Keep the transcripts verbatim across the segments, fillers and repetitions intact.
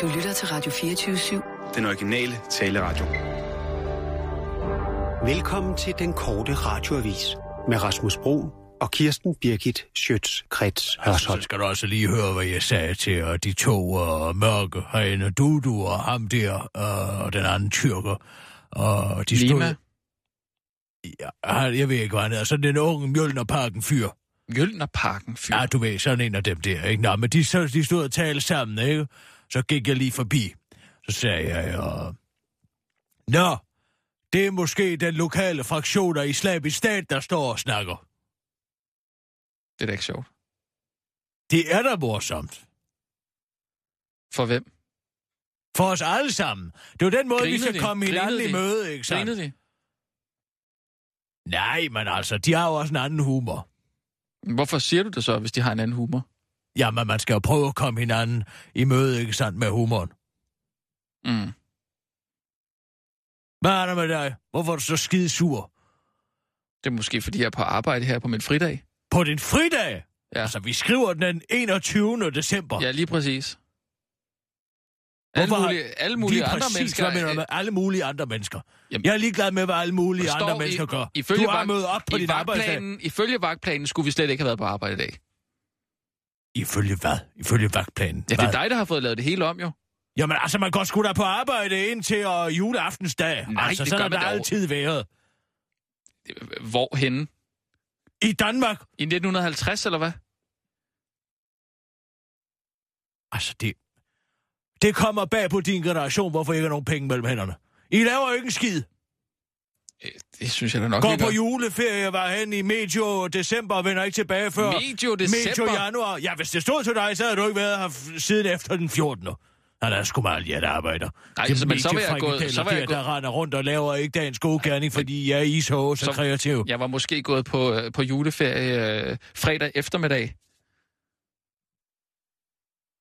Du lytter til Radio fireogtyve syv. Den originale taleradio. Velkommen til Den Korte Radioavis med Rasmus Bruun og Kirsten Birgit Schiøtz Kretz Hørsholm. Altså, så skal du også lige høre, hvad jeg sagde til uh, de to uh, mørke herinde, Dudu og ham der, og uh, den anden tyrker. Uh, de Lima? Stod... Ja, jeg ved ikke, hvad han er. Sådan den unge Mjølnerparken fyr. Mjølnerparken fyr? Ja, du ved, sådan en af dem der, ikke? Nå, men de, så, de stod og talte sammen, ikke? Så gik jeg lige forbi. Så sagde jeg, uh... Nå, det er måske den lokale fraktion af Islamisk Stat, der står og snakker. Det er da ikke sjovt. Det er da morsomt. For hvem? For os alle sammen. Det er jo den måde, grinede vi skal de? komme hinanden i møde, ikke sant? Grinede de? Nej, men altså, de har jo også en anden humor. Hvorfor siger du det så, hvis de har en anden humor? Jamen, man skal jo prøve at komme hinanden i møde, ikke sant, med humoren. Mm. Hvad er der med dig? Hvorfor er du så skide sur? Det er måske, fordi jeg er på arbejde her på min fridag. På din fridag? Ja. Altså, vi skriver den enogtyvende december. Ja, lige præcis. Alle mulige, alle mulige andre præcis, mennesker... Lige præcis, med alle mulige andre mennesker. Jamen, jeg er ligeglad med, hvad alle mulige andre mennesker i, gør. Du har mødt op på din arbejdsdag. Ifølge vagtplanen skulle vi slet ikke have været på arbejde i dag. Ifølge hvad? Ifølge vagtplanen? Ja, det er dig, der har fået lavet det hele om, jo. Jamen, altså, man går sgu da på arbejde indtil uh, juleaftensdag. Nej, altså, det gør man da altid været. Hvorhenne? I Danmark? I nitten halvtreds, eller hvad? Altså, det... Det kommer bag på din generation, hvorfor ikke har nogen penge mellem hænderne. I laver jo ikke en skid. Det synes jeg da nok. Går på juleferie, var hen i medio december og vender ikke tilbage før... Medio december? Medio januar. Ja, hvis det stod til dig, så havde du ikke været her siden efter den fjortende. Nej, der er sgu meget jer, der arbejder. Nej, det er men så var jeg gået... Så var jeg der, der render rundt og laver ikke dagens gode gerning, fordi jeg er ishåge, så, så kreativ. Jeg var måske gået på, på juleferie øh, fredag eftermiddag.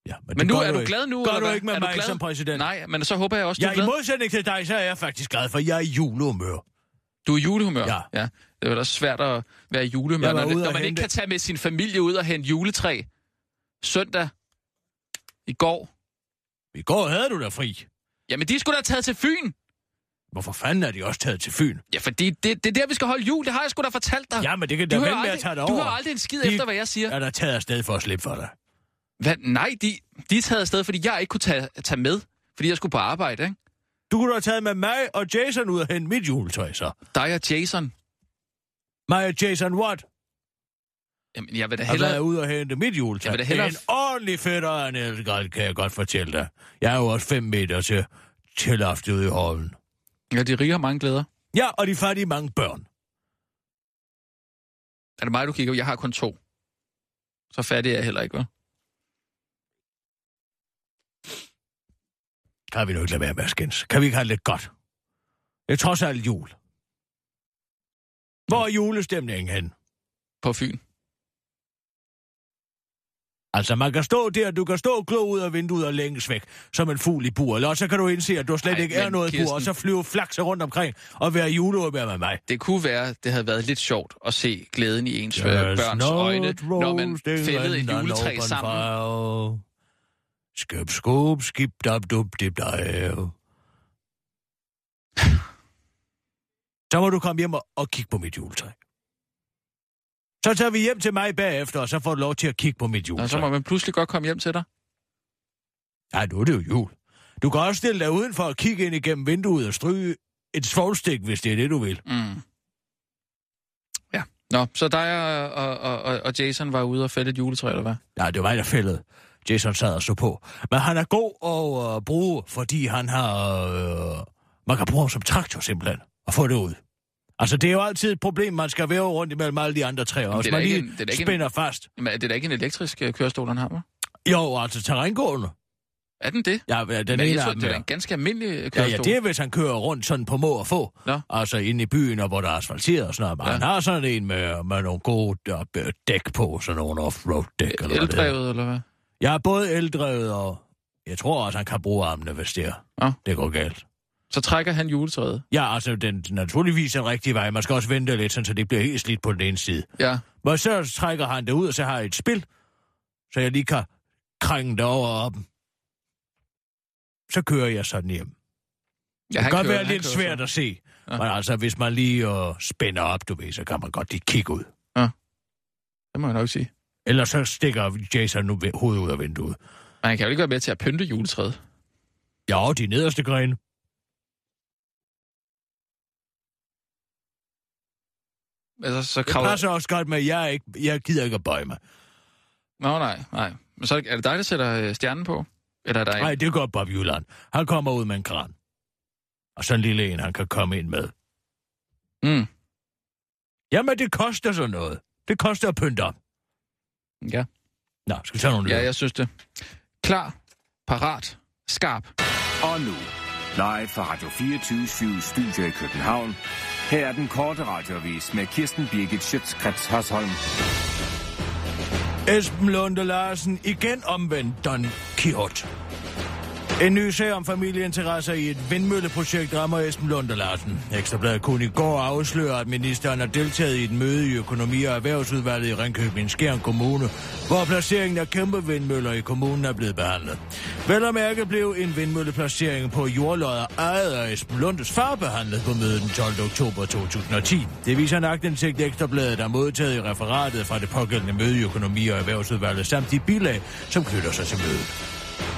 Ja, men men nu er du ikke. glad nu, gør eller du ikke med er mig glad? Som præsident? Nej, men så håber jeg også, du ja, er glad. Ja, i modsætning til dig, så er jeg faktisk glad, for jeg er i julehumør. Du er i julehumør? Ja. ja. Det er jo da svært at være i julehumør, når, det, når man hente... ikke kan tage med sin familie ud og hente juletræ. Søndag. I går. I går havde du da fri. Jamen, de skulle da taget til Fyn. Hvorfor fanden er de også taget til Fyn? Ja, fordi det, det er der, vi skal holde jul. Det har jeg sgu da fortalt dig. Ja, men det kan da vende med at tage dig over. Du har aldrig en skid de efter, hvad jeg siger. Er der taget afsted for at slippe for dig? Hvad? Nej, de, de er taget afsted, fordi jeg ikke kunne tage, tage med, fordi jeg skulle på arbejde, ikke? Du kunne da have taget med mig og Jason ud og hente mit juletøj, så. Dig og Jason? Mig og Jason what? Jamen, jeg vil da hellere... Jeg vil da ud og hente mit juletøj. Jeg vil da hellere... Det er en ordentlig fætter, en elgræt, kan jeg godt fortælle dig. Jeg er jo også fem meter til, til aften ude i hålen. Ja, de rige har mange glæder. Ja, og de fattige mange børn. Er det mig, du kigger på? Jeg har kun to. Så fattig er jeg heller ikke, hva'? Kan vi nu ikke lade være med at skændes? Kan vi ikke have lidt godt? Det er trods alt jul. Hvor er julestemningen hen? På Fyn. Altså, man kan stå der, du kan stå klog ud af vinduet og længes væk, som en fugl i bur. Eller så kan du indse, at du slet Ej, ikke er noget i bur, og så flyve flakser rundt omkring og være juleåbær med mig. Det kunne være, det havde været lidt sjovt at se glæden i ens There's børns no øjne, når man fældede en juletræ sammen. Fire. Skub, skub, skib, dab, dub, dib, dab. Så må du komme hjem og, og kigge på mit juletræ. Så tager vi hjem til mig bagefter, og så får du lov til at kigge på mit juletræ. Nå, så må man pludselig godt komme hjem til dig. Nej, nu er det jo jul. Du kan også stille dig udenfor og kigge ind igennem vinduet og stryge et svovlstik, hvis det er det, du vil. Mm. Ja. Nå, så dig og, og, og, og Jason var ude og fælde et juletræ, eller hvad? Nej, det var mig, der fældede. Jason sad og så på. Men han er god at øh, bruge, fordi han har... Øh, man kan bruge ham som traktor simpelthen, og få det ud. Altså, det er jo altid et problem, man skal væve rundt imellem alle de andre træer, og man lige en, spænder en, fast. Men er det da ikke en elektrisk kørestol, han har, hva'? Jo, altså terrængående. Er den det? Ja, den men ene jeg tror, det er en ganske almindelig kørestol. Ja, ja, det er, hvis han kører rundt sådan på må og få. Nå. Altså inde i byen, og hvor der er asfalteret og sådan noget. Ja. Han har sådan en med, med nogle gode der, dæk på, sådan nogle off-road-dæk. Eller eldrevet, eller hvad? Jeg er både eldrevet, og jeg tror også, han kan bruge armene, hvis det er. Ja. Det går galt. Så trækker han juletræet? Ja, altså, den naturligvis er den rigtige vej. Man skal også vente lidt, sådan, så det bliver helt slidt på den ene side. Ja. Men så trækker han det ud, og så har jeg et spil, så jeg lige kan krænge det over op. så kører jeg sådan hjem. Ja, det kan kører, være lidt svært så. At se, ja. Men altså, hvis man lige uh, spænder op, du ved, så kan man godt lige kigge ud. Ja, det må jeg nok sige. Ellers så stikker Jason nu hovedet ud af vinduet. Man kan jo ikke være med til at pynte juletræet. Ja, de nederste grene. Altså, så kravler... Det passer også godt med, at jeg, ikke, jeg gider ikke at bøje mig. Nå, nej, nej. Men så er det dig, der sætter stjernen på? Eller er der nej, det går Bob Jylland. Han kommer ud med en kran. Og så en lille en, han kan komme ind med. Mm. Jamen, det koster så noget. Det koster at pynte op. Ja. Nå, skal vi tage nogle lyder? Ja, jeg synes det. Klar, parat, skarp. Og nu, live fra Radio fireogtyve syv Studio i København. Her er Den Korte Radioavis med Kirsten Birgit Schiøtz Kretz Hørsholm. Esben Lunde Larsen igen omvendt Don Quixote. En ny sag om familieinteresser i et vindmølleprojekt rammer Esben Lunde Larsen. Ekstra Bladet kunne i går afsløre, at ministeren har deltaget i et møde i økonomi- og erhvervsudvalget i Ringkøbing-Skjern Kommune, hvor placeringen af kæmpe vindmøller i kommunen er blevet behandlet. Vel og mærke blev en vindmølleplacering på jordlodder ejet af Esben Lundes far behandlet på mødet den tolvte oktober to tusind og ti. Det viser en aktindsigt Ekstra Bladet, der er modtaget i referatet fra det pågældende møde i økonomi- og erhvervsudvalget samt de bilag, som knytter sig til mødet.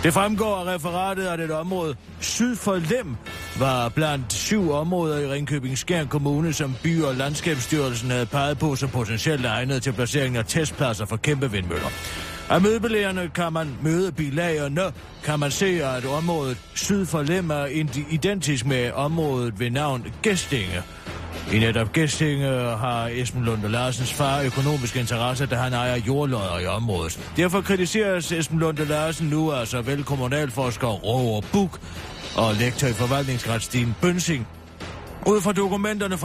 Det fremgår af referatet, at et område syd for Lem var blandt syv områder i Ringkøbing-Skjern Kommune, som By- og Landskabsstyrelsen havde peget på som potentielt egnet til placeringen af testpladser for kæmpe vindmøller. Af mødebelægerne kan man møde bilagerne, kan man se, at området syd for Lem er identisk med området ved navn Gæstinge. I netop Gæstinge har Esben Lunde Larsens far økonomiske interesser, da han ejer jordlodder i området. Derfor kritiseres Esben Lunde Larsen nu af såvel kommunalforsker Roger Buch og lektor i forvaltningsret Stine Bønsing. Ud fra dokumenterne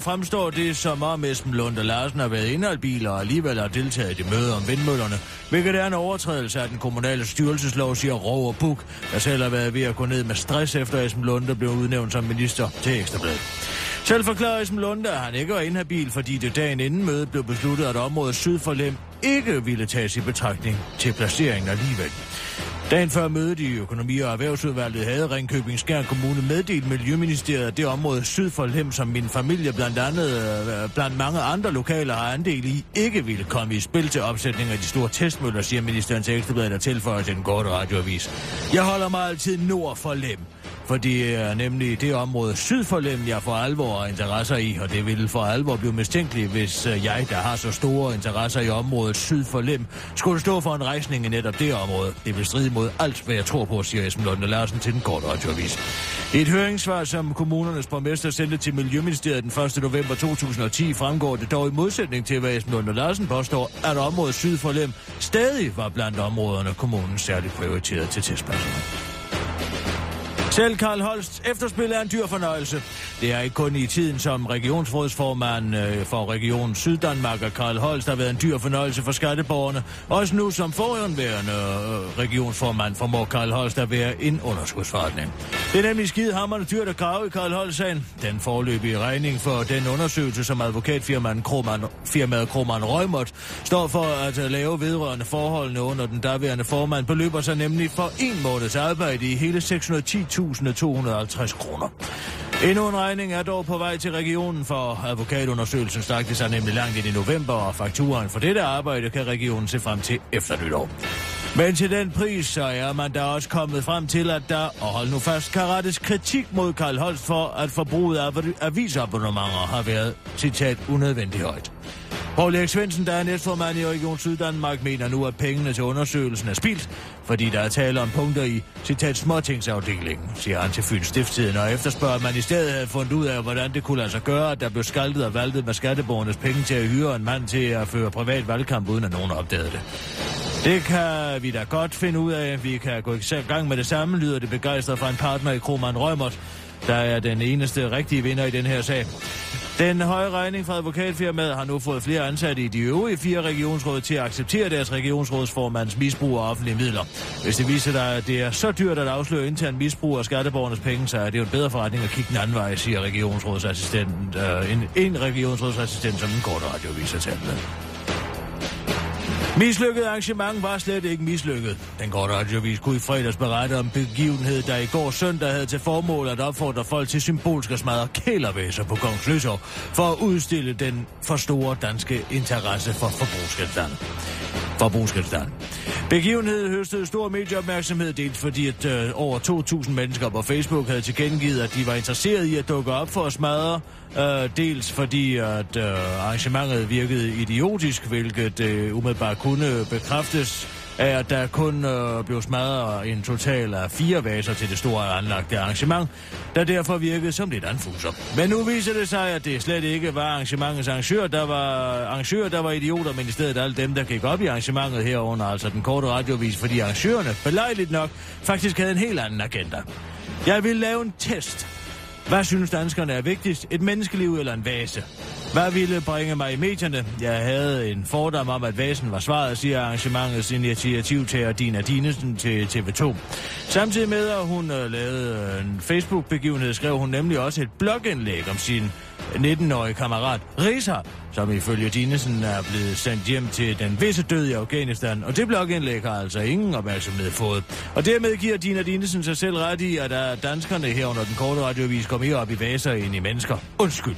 fremstår det, som om Esben Lunde Larsen har været indholdsbiler og alligevel har deltaget i møder om vindmøllerne, hvilket er en overtrædelse af den kommunale styrelseslov, siger Roger Buch, der selv har været ved at gå ned med stress, efter Esben Lunde blev udnævnt som minister til Ekstra Bladet. Selv forklarer Esben Lunde, at han ikke var inhabil, fordi det dagen inden mødet blev besluttet, at området syd for Lem ikke ville tages i betragtning til placeringen alligevel. Dagen før mødet i økonomi- og erhvervsudvalget havde Ringkøbing-Skjern Kommune meddelt Miljøministeriet, at det område syd for Lem, som min familie blandt andet, blandt mange andre lokaler har andel i, ikke ville komme i spil til opsætning af de store testmøller, siger ministeren til Ekstra Bladet, der tilføjer til Den Korte Radioavis. Jeg holder mig altid nord for Lem, for det er nemlig det område syd for Lem, jeg for alvor har interesser i, og det ville for alvor blive mistænkeligt, hvis jeg, der har så store interesser i området syd for Lem, skulle stå for en rejsning i netop det område. Det vil stride mod alt, hvad jeg tror på, siger Esben Lunde Larsen til Den Korte Radioavis. I et høringssvar, som kommunernes borgmester sendte til Miljøministeriet den første november to tusind og ti, fremgår det dog i modsætning til, hvad Esben Lunde Larsen påstår, at området syd for Lem stadig var blandt områderne kommunen særligt prioriteret til testpersonale. Selv Carl Holst efterspil er en dyr fornøjelse. Det er ikke kun i tiden som regionsrådsformand for Region Syddanmark og Carl Holst har været en dyr fornøjelse for skatteborgerne. Også nu som forhåndværende regionsformand formår Carl Holst at være en underskudsforretning. Det er nemlig skidehammerende dyrt at grave i Carl Holst-sagen. Den foreløbige regning for den undersøgelse, som advokatfirmaet Kromann Røgmot står for at lave vedrørende forholdene under den daværende formand, beløber sig nemlig for en måneds arbejde i hele seks hundrede og ti tusind to hundrede og halvtreds kroner. Endnu en regning er dog på vej til regionen, for advokatundersøgelsen strakte sig nemlig langt ind i november, og fakturaen for dette arbejde kan regionen se frem til efter nytår. Men til den pris, så er man da også kommet frem til, at der, og hold nu fast, kan rettes kritik mod Carl Holst for, at forbruget af avisabonnementer har været, citat, unødvendigt højt. Poul Erik Svendsen, der er næstformand i Region Syddanmark, mener nu, at pengene til undersøgelsen er spildt, fordi der er tale om punkter i, citat, småtingsafdelingen, siger han til Fyns Stiftstidende, og efterspørger, at man i stedet havde fundet ud af, hvordan det kunne lade sig gøre, at der blev skaltet og valtet med skatteborgernes penge til at hyre en mand til at føre privat valgkamp, uden at nogen opdagede det. Det kan vi da godt finde ud af. Vi kan gå i gang med det samme, lyder det begejstret fra en partner i Kromann Røgmot, der er den eneste rigtige vinder i den her sag. Den høje regning fra advokatfirmaet har nu fået flere ansatte i de øvrige fire regionsråd til at acceptere deres regionsrådsformands misbrug af offentlige midler. Hvis det viser dig, at det er så dyrt at afsløre intern misbrug af skatteborgernes penge, så er det jo en bedre forretning at kigge den anden vej, siger regionsrådsassistenten, øh, en, en regionsrådsassistent, som Den Korte Radioavis har talt med. Mislykket arrangement var slet ikke mislykket. Den korte radioavis kunne i fredags berette om begivenhed, der i går søndag havde til formål at opfordre folk til symbolsk at smadre kælervæser på Kongens Lyshov for at udstille den for store danske interesse for forbrugsgenstand. Forbrugsgenstand. Begivenheden høstede stor medieopmærksomhed, dels fordi at øh, over to tusind mennesker på Facebook havde tilkendegivet, at de var interesserede i at dukke op for at smadre, øh, dels fordi at øh, arrangementet virkede idiotisk, hvilket øh, umiddelbart kunne bekræftes af, at der kun øh, blev smadret en total af fire vaser til det store anlagte arrangement, der derfor virkede som lidt anfuser. Men nu viser det sig, at det slet ikke var arrangementets arrangør, der var arrangører, der var idioter, men i stedet alle dem, der gik op i arrangementet herunder, altså den korte radioavis, fordi arrangørerne, belejligt nok, faktisk havde en helt anden agenda. Jeg vil lave en test. Hvad synes danskerne er vigtigst? Et menneskeliv eller en vase? Hvad ville bringe mig i medierne? Jeg havde en fordom om, at vasen var svaret, siger arrangementets initiativtager Dina Dinesen til T V to. Samtidig med, at hun lavede en Facebook-begivenhed, skrev hun nemlig også et blogindlæg om sin nitten-årige kammerat Risa, som ifølge Dinesen er blevet sendt hjem til den visse død i Afghanistan, og det blogindlæg har altså ingen opmærksomhed fået. Og dermed giver Dina Dinesen sig selv ret i, at der danskerne her under den korte radioavis kom mere op i vaser end i mennesker. Undskyld.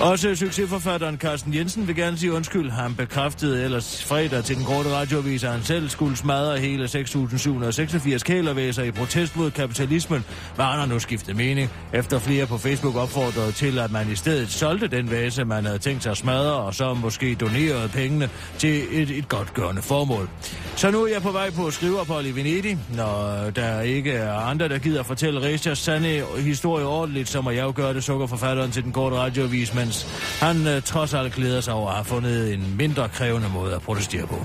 Også succesforfatteren Carsten Jensen vil gerne sige undskyld. Han bekræftede ellers fredag til den korte radioavis, at han selv skulle smadre hele seks tusind syv hundrede og seksogfirs kælervæser i protest mod kapitalismen, var han nu skiftet mening, efter flere på Facebook opfordrede til, at man i stedet solgte den vase, man havde tænkt sig at smadre, og så måske donerede pengene til et, et godtgørende formål. Så nu er jeg på vej på skriveophold i Venedig, når der ikke er andre, der gider fortælle Rishas sande historie ordentligt, så må jeg jo gøre det, sukkerforfatteren til den korte radioavis, men han øh, trods alt glæder sig over at have fundet en mindre krævende måde at protestere på.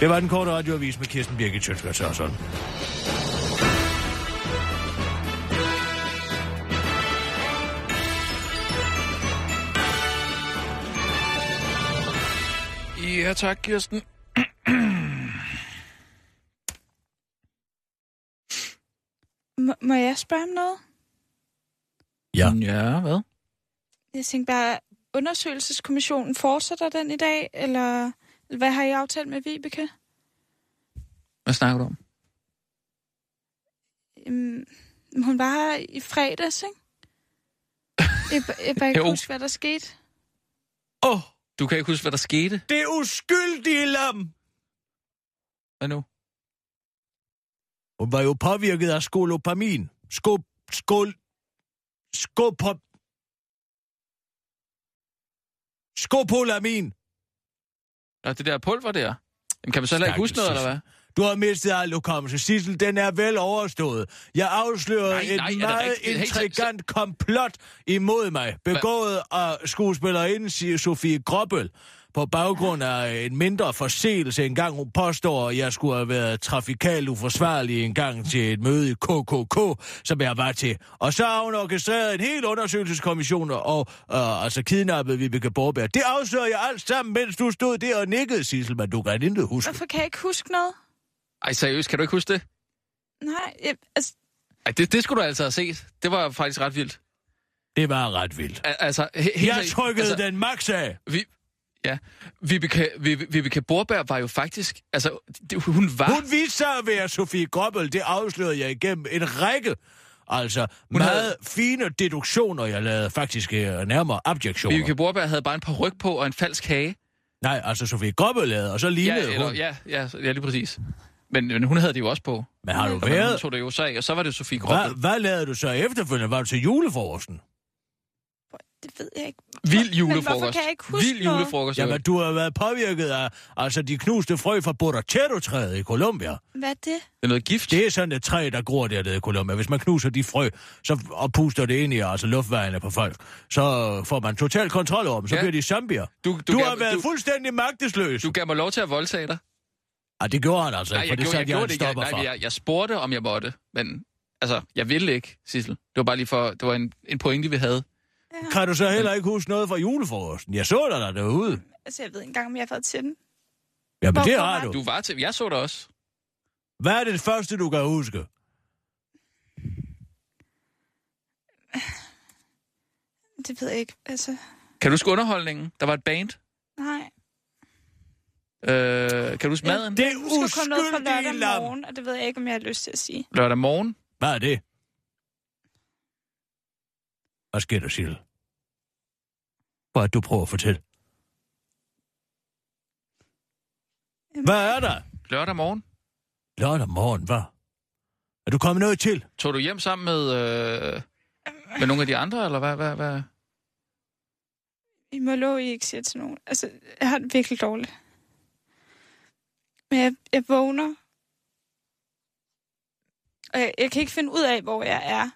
Det var den korte radioavis med Kirsten Birgit Schiøtz Kretz Hørsholm. Ja, tak, Kirsten. M- må jeg spørge om noget? Ja. Ja, hvad? Jeg tænkte bare, undersøgelseskommissionen, fortsætter den i dag, eller hvad har I aftalt med Vibeke? Hvad snakker du om? Um, hun var her i fredags, ikke? Jeg, jeg bare ikke huske, hvad der skete. Åh, oh, du kan ikke huske, hvad der skete? Det er uskyldige lam! Hvad nu? Hun var jo påvirket af skolopamin. Skop... skol... skopop... Skopolamin. Ja, det der pulver der. Jamen, kan man så heller ikke huske noget, eller hvad? Du har mistet al hukommelse, Sissel. Den er vel overstået. Jeg afslører nej, nej, et meget intrigant komplot imod mig, begået af skuespillerinden Sofie Gråbøl, på baggrund af en mindre forseelse. En gang hun påstår, at jeg skulle have været trafikalt uforsvarlig en gang til et møde i K K K, som jeg var til. Og så har hun orkestreret en hel undersøgelseskommission og øh, altså kidnappet Vibeke Borbjerg. Det afslører jeg alt sammen, mens du stod der og nikkede, Sissel, men du kan ikke huske. Hvorfor kan jeg ikke huske noget? Ej, seriøst, kan du ikke huske det? Nej, jeg, altså... Ej, det, det skulle du altså have set. Det var faktisk ret vildt. Det var ret vildt. Al- altså, he- jeg trykkede altså, den max af. Vi... Ja, Vibeke, Vibeke Borbjerg var jo faktisk, altså, det, hun var... Hun viste sig at være Sofie Gråbøl, det afslørede jeg igennem en række, altså, hun meget havde... fine deduktioner, jeg lavede faktisk nærmere abjektioner. Vibeke Borbjerg havde bare en paryk på og en falsk hage. Nej, altså, Sofie Gråbøl lavede, og så lignede ja, eller, hun. Ja, ja, ja, lige præcis. Men, men hun havde det jo også på. Men har du været... Hun tog det jo så af, og så var det Sofie Gråbøl. Hva, hvad lavede du så efterfølgende? Var du til julefrokosten? Det ved jeg ikke. Vild julefrokost. Men kan jeg ikke huske Vild julefrokost. Jamen, du har været påvirket af altså, de knuste frø fra borrachero-træet i Colombia. Hvad er det? Det er noget gift. Det er sådan et træ, der gror dernede i Colombia. Hvis man knuser de frø, så og puster det ind i altså, luftvejene på folk, så får man total kontrol over dem. Så ja. Bliver de zombier. Du, du, du har gav, været du, fuldstændig magtesløs. Du gav mig lov til at voldtage dig. Ej, det gjorde han altså. Nej, jeg, for det gjorde, jeg, jeg, jeg, nej, jeg, jeg spurgte, om jeg måtte. Men altså, jeg ville ikke, Sissel. Det var bare lige for... Det var en, en pointe, vi havde. Ja. Kan du så heller ikke huske noget fra julefrokosten? Jeg så dig der derude. Altså, jeg ved ikke engang, om jeg har været til den. Ja, men det har du. Du var til. Jeg så dig også. Hvad er det første, du kan huske? Det ved jeg ikke, altså. Kan du huske underholdningen? Der var et band? Nej. Øh, kan du smage den? Det er uskyldig lam. Og det ved jeg ikke, om jeg har lyst til at sige. Lørdag morgen? Hvad er det? Hvad sker der, Sille? Hvad er det, du prøver at fortælle? Hvad er der? Lørdag morgen. Lørdag morgen, hvad? Er du kommet noget til? Tog du hjem sammen med, øh, med nogle af de andre, eller hvad? hvad, hvad? I må love, I ikke siger til nogen. Altså, jeg har det virkelig dårligt. Men jeg, jeg vågner. Og jeg, jeg kan ikke finde ud af, hvor jeg er.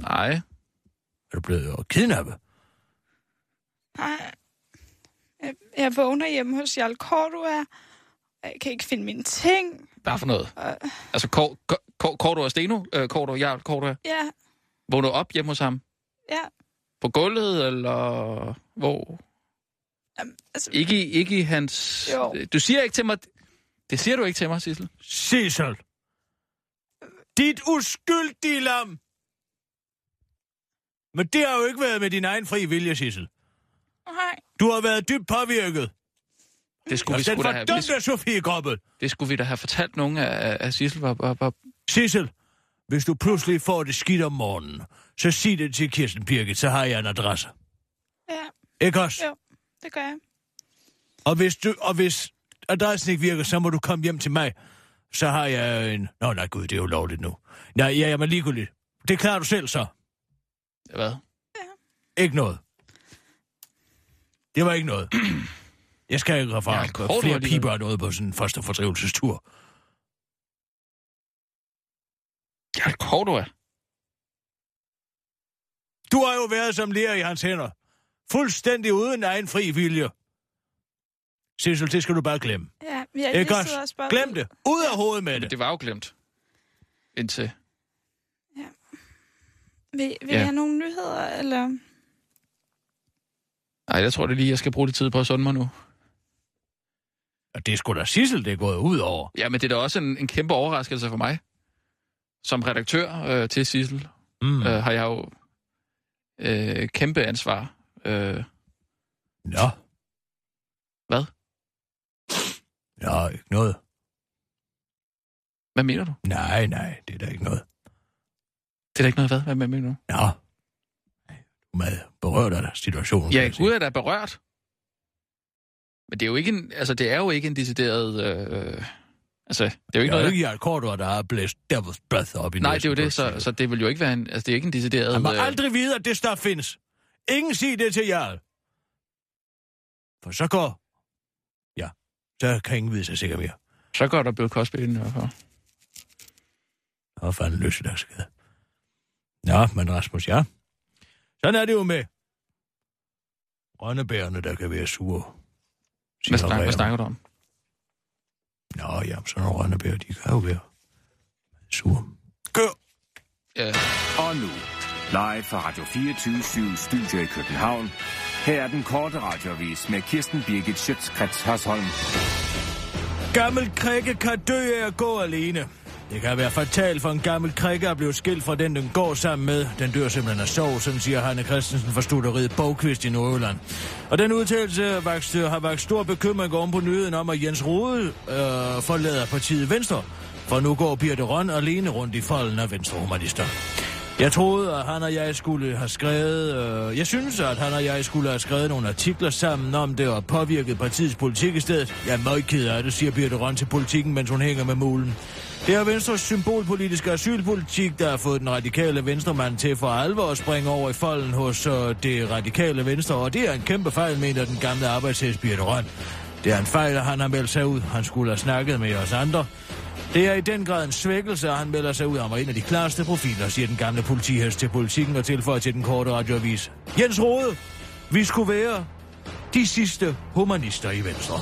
Nej. Er du blevet kidnappet? Nej. Jeg, jeg vågner hjemme hos Jarl Kortho, og jeg kan ikke finde mine ting. Hvad for noget? Og... altså, Kortho og Steno? Kortho og Jarl Kortho? Ja. Vågner op hjemme hos ham? Ja. På gulvet, eller hvor? Jamen, altså... Ikke, ikke i hans... Jo. Du siger ikke til mig... Det siger du ikke til mig, Sissel. Sissel! Dit uskyldige lam! Men det har jo ikke været med din egen fri vilje, Sissel. Nej. Du har været dybt påvirket. Det skulle vi sgu da have... Den fordømte Sofie Gråbøl. Det skulle vi da have fortalt nogen af, af Sissel. Sissel, hvis du pludselig får det skidt om morgenen, så sig det til Kirsten Birgit, så har jeg en adresse. Ja. Ikke også? Jo, det gør jeg. Og hvis du... Og hvis adressen ikke virker, så må du komme hjem til mig. Så har jeg en... Nå, nej gud, det er jo lovligt nu. Nej, ja, jeg må ligegyldigt. Det klarer du selv så. Hvad? Ja. Ikke noget. Det var ikke noget. Jeg skal ikke herfra. Jeg har flere piber og noget på sådan en første fordrivelsestur. Jeg har du af. Du har jo været som lærer i hans hænder. Fuldstændig uden egen fri vilje. Sissel, det skal du bare glemme. Ja, jeg ikke også. Bare... glem det. Ud af hovedet med det. Men det var jo glemt. Indtil. Ja. Vil, vil ja. I have nogle nyheder, eller? Nej, jeg tror det lige, jeg skal bruge det tid på at sunde mig nu. Og det er sgu da Sissel, det er gået ud over. Ja, men det er da også en, en kæmpe overraskelse for mig. Som redaktør øh, til Sissel mm. øh, har jeg jo øh, kæmpe ansvar. Øh... Nå. Hvad? Nej, ikke noget. Hvad mener du? Nej, nej, det er da ikke noget. Det er da ikke noget hvad? Hvad mener du? Nå. Du er meget berørt af situationen. Ja, Gud er da berørt. Men det er jo ikke en, altså det er jo ikke en decideret, øh, altså det er jo ikke jeg noget. Det er jo ikke Jarl Kortho, der har blæst devil's breath op i. Nej, det er jo det, så, så det vil jo ikke være en, altså det er ikke en decideret. Han må øh... aldrig vide, at det stof findes. Ingen siger det til Jarl. For så går... ja, så kan ingen vide sig sikkert mere. Så går der Bill Cosby i hvert. Nå, fanden løs i dag skade. Nå, men Rasmus, ja. Sådan er det jo med rønnebærerne, der kan være sure. Hvad snakker, hvad snakker du om? Nå, jamen, sådan nogle rønnebær, de kan jo være sure. Kør! Ja. Og nu, live fra Radio fireogtyve syv Studio i København. Her er den korte radioavis med Kirsten Birgit Schiøtz Kretz Hørsholm. Gammel krikke kan dø af at gå alene. Det kan være fatalt for en gammel krikke at blive skilt fra den, den går sammen med. Den dør simpelthen af sorg, sådan siger Hanne Christensen fra studeriet Bogqvist i Nordjylland. Og den udtalelse vokste, har vakt stor bekymring oven på nyheden om, at Jens Rode øh, forlader partiet Venstre. For nu går Birthe Rønn alene rundt i folden af venstrehumanister. Jeg troede, at han og jeg skulle have skrevet... Øh, jeg synes, at han og jeg skulle have skrevet nogle artikler sammen om det og påvirket partiets politik i stedet. Jeg er meget ked af det, siger Birthe Rønn til Politikken, mens hun hænger med mulen. Det er Venstres symbolpolitiske asylpolitik, der har fået den radikale venstremand til for alvor at springe over i folden hos øh, det radikale Venstre, og det er en kæmpe fejl, mener den gamle arbejdshest Birthe Rønn. Det er en fejl, at han har meldt sig ud. Han skulle have snakket med os andre. Det er i den grad en svækkelse, og han melder sig ud af en af de klareste profiler, siger den gamle politihest til Politikken og tilføjer til den korte radioavis. Jens Rode, vi skulle være de sidste humanister i Venstre.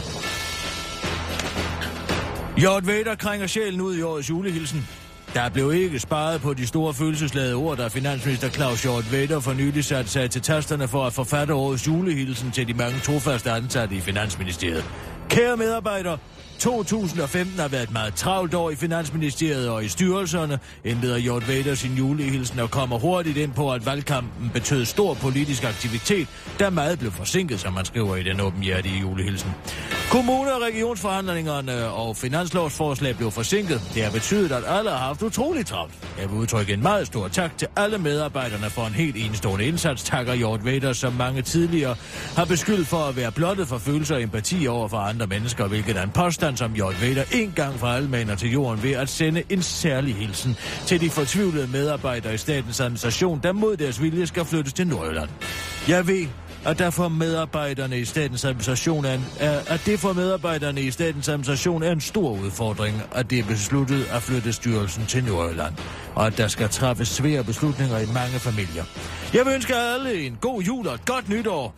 Jørgen Vedder krænger sjælen ud i årets julehilsen. Der blev ikke sparet på de store følelsesladede ord, der finansminister Claus Hjort Vedder for nylig sat sig til tasterne for at forfatte årets julehilsen til de mange trofaste ansatte i Finansministeriet. Kære medarbejdere, to tusind og femten har været et meget travlt år i Finansministeriet og i styrelserne. Indleder Jørgen Vedder sin julehilsen og kommer hurtigt ind på, at valgkampen betød stor politisk aktivitet, der meget blev forsinket, som man skriver i den åbenhjertige julehilsen. Kommuner- og regionsforhandlingerne og finanslovsforslag blev forsinket. Det har betydet, at alle har haft utroligt travlt. Jeg vil udtrykke en meget stor tak til alle medarbejderne for en helt enestående indsats, takker Jørgen Vedder, som mange tidligere har beskyldt for at være blottet for følelser og empati over for andre mennesker, hvilket er en påstand, som Jørgen Vedder en gang for alle maner til jorden ved at sende en særlig hilsen til de fortvivlede medarbejdere i statens administration, der mod deres vilje skal flyttes til Nordjylland. Jeg ved, og derfor medarbejderne i statens administration er, at det for medarbejderne i statens administration er en stor udfordring, at det er besluttet at flytte styrelsen til Nordjylland, og at der skal træffes svære beslutninger i mange familier. Jeg vil ønske alle en god jul og et godt nytår,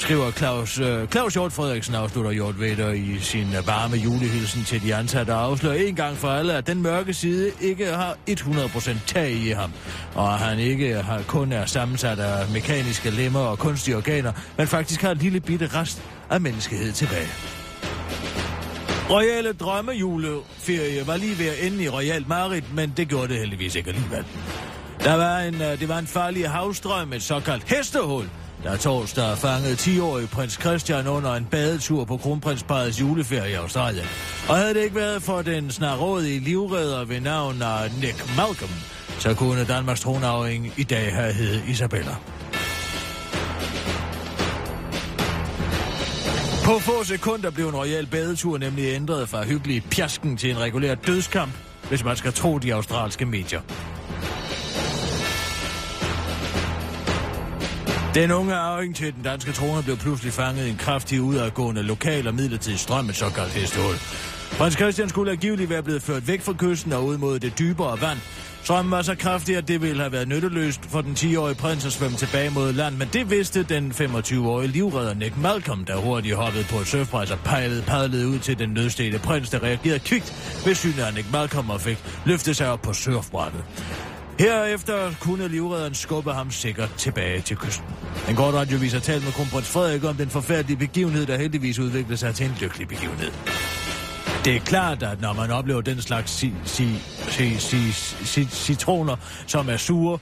skriver Claus, øh, Claus Hjort Frederiksen, afslutter Hjort Vedder i sin varme julehilsen til de ansatte og afslører en gang for alle, at den mørke side ikke har hundrede procent tag i ham, og at han ikke har, kun er sammensat af mekaniske lemmer og kunstige organer, men faktisk har en lille bitte rest af menneskehed tilbage. Royale drømmejuleferie var lige ved at ende i Royal Marit, men det gjorde det heldigvis ikke alligevel. Der var en, det var en farlig havstrøm, et såkaldt hestehul, der torsdag fangede ti-årige prins Christian under en badetur på kronprinsparrets juleferie i Australien. Og havde det ikke været for den snarrådige livredder ved navn Nick Malcolm, så kunne Danmarks tronarving i dag have heddet Isabella. På få sekunder blev en royal badetur nemlig ændret fra hyggelig pjasken til en regulær dødskamp, hvis man skal tro de australske medier. Den unge arving til den danske trone blev pludselig fanget i en kraftig udadgående lokal og midlertidig strøm, et såkaldt hestehul. Prins Christian skulle angiveligt være blevet ført væk fra kysten og ud mod det dybere vand. Strømmen var så kraftig, at det ville have været nytteløst for den ti-årige prins at svømme tilbage mod land, men det vidste den femogtyve-årige livredder Nick Malcolm, der hurtigt hoppede på et surfbræt og padlede, padlede ud til den nødstedte prins, der reagerede kvikt ved synet af Nick Malcolm og fik løftet sig op på surfbrættet. Herefter kunne livredderen skubbe ham sikkert tilbage til kysten. Den korte radioavis har talt med kronprins Frederik om den forfærdelige begivenhed, der heldigvis udviklede sig til en lykkelig begivenhed. Det er klart, at når man oplever den slags si- si- si- si- si- citroner, som er sure,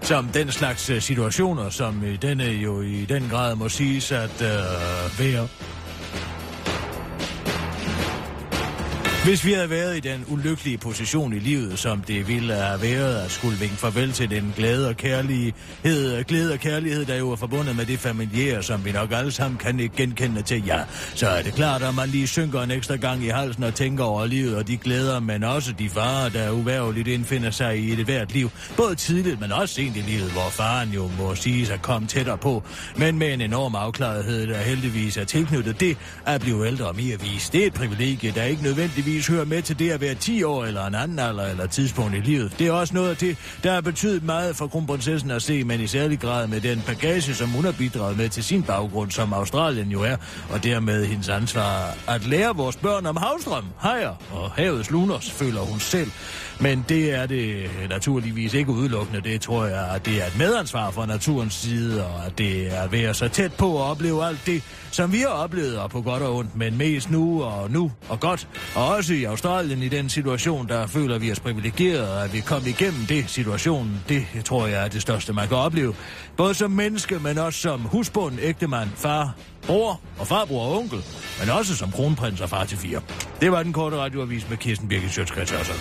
som den slags situationer, som i denne jo i den grad må siges at øh, være... Hvis vi havde været i den ulykkelige position i livet, som det ville have været at skulle vinke farvel til den glæde og kærlighed, glæde og kærlighed, der jo er forbundet med det familiære, som vi nok alle sammen kan genkende til, ja, så er det klart, at man lige synker en ekstra gang i halsen og tænker over livet og de glæder, men også de farer, der uværligt indfinder sig i et hvert liv. Både tidligt, men også sent i livet, hvor faren jo må siges at komme tættere på, men med en enorm afklarethed, der heldigvis er tilknyttet det at blive ældre om i at vise. Det er et privilegie, der ikke nødvendigvis hører med til det at være ti år eller en anden alder eller tidspunkt i livet. Det er også noget af det, der har betydet meget for kronprinsessen at se, men i særlig grad med den bagage, som hun har bidraget med til sin baggrund, som Australien jo er, og dermed hendes ansvar at lære vores børn om havstrøm, hajer og havets luners, føler hun selv. Men det er det naturligvis ikke udelukkende. Det tror jeg, at det er et medansvar fra naturens side, og at det er at være så tæt på at opleve alt det, som vi har oplevet, og på godt og ondt, men mest nu og nu og godt, og også i Australien i den situation, der føler vi os privilegeret, at vi kom igennem det situationen. Det tror jeg er det største, man kan opleve. Både som menneske, men også som husbund, ægtemand, far, bror og farbror og onkel, men også som kronprins og far til fire. Det var den korte radioavis med Kirsten Birgit Schiøtz Kretz Hørsholm.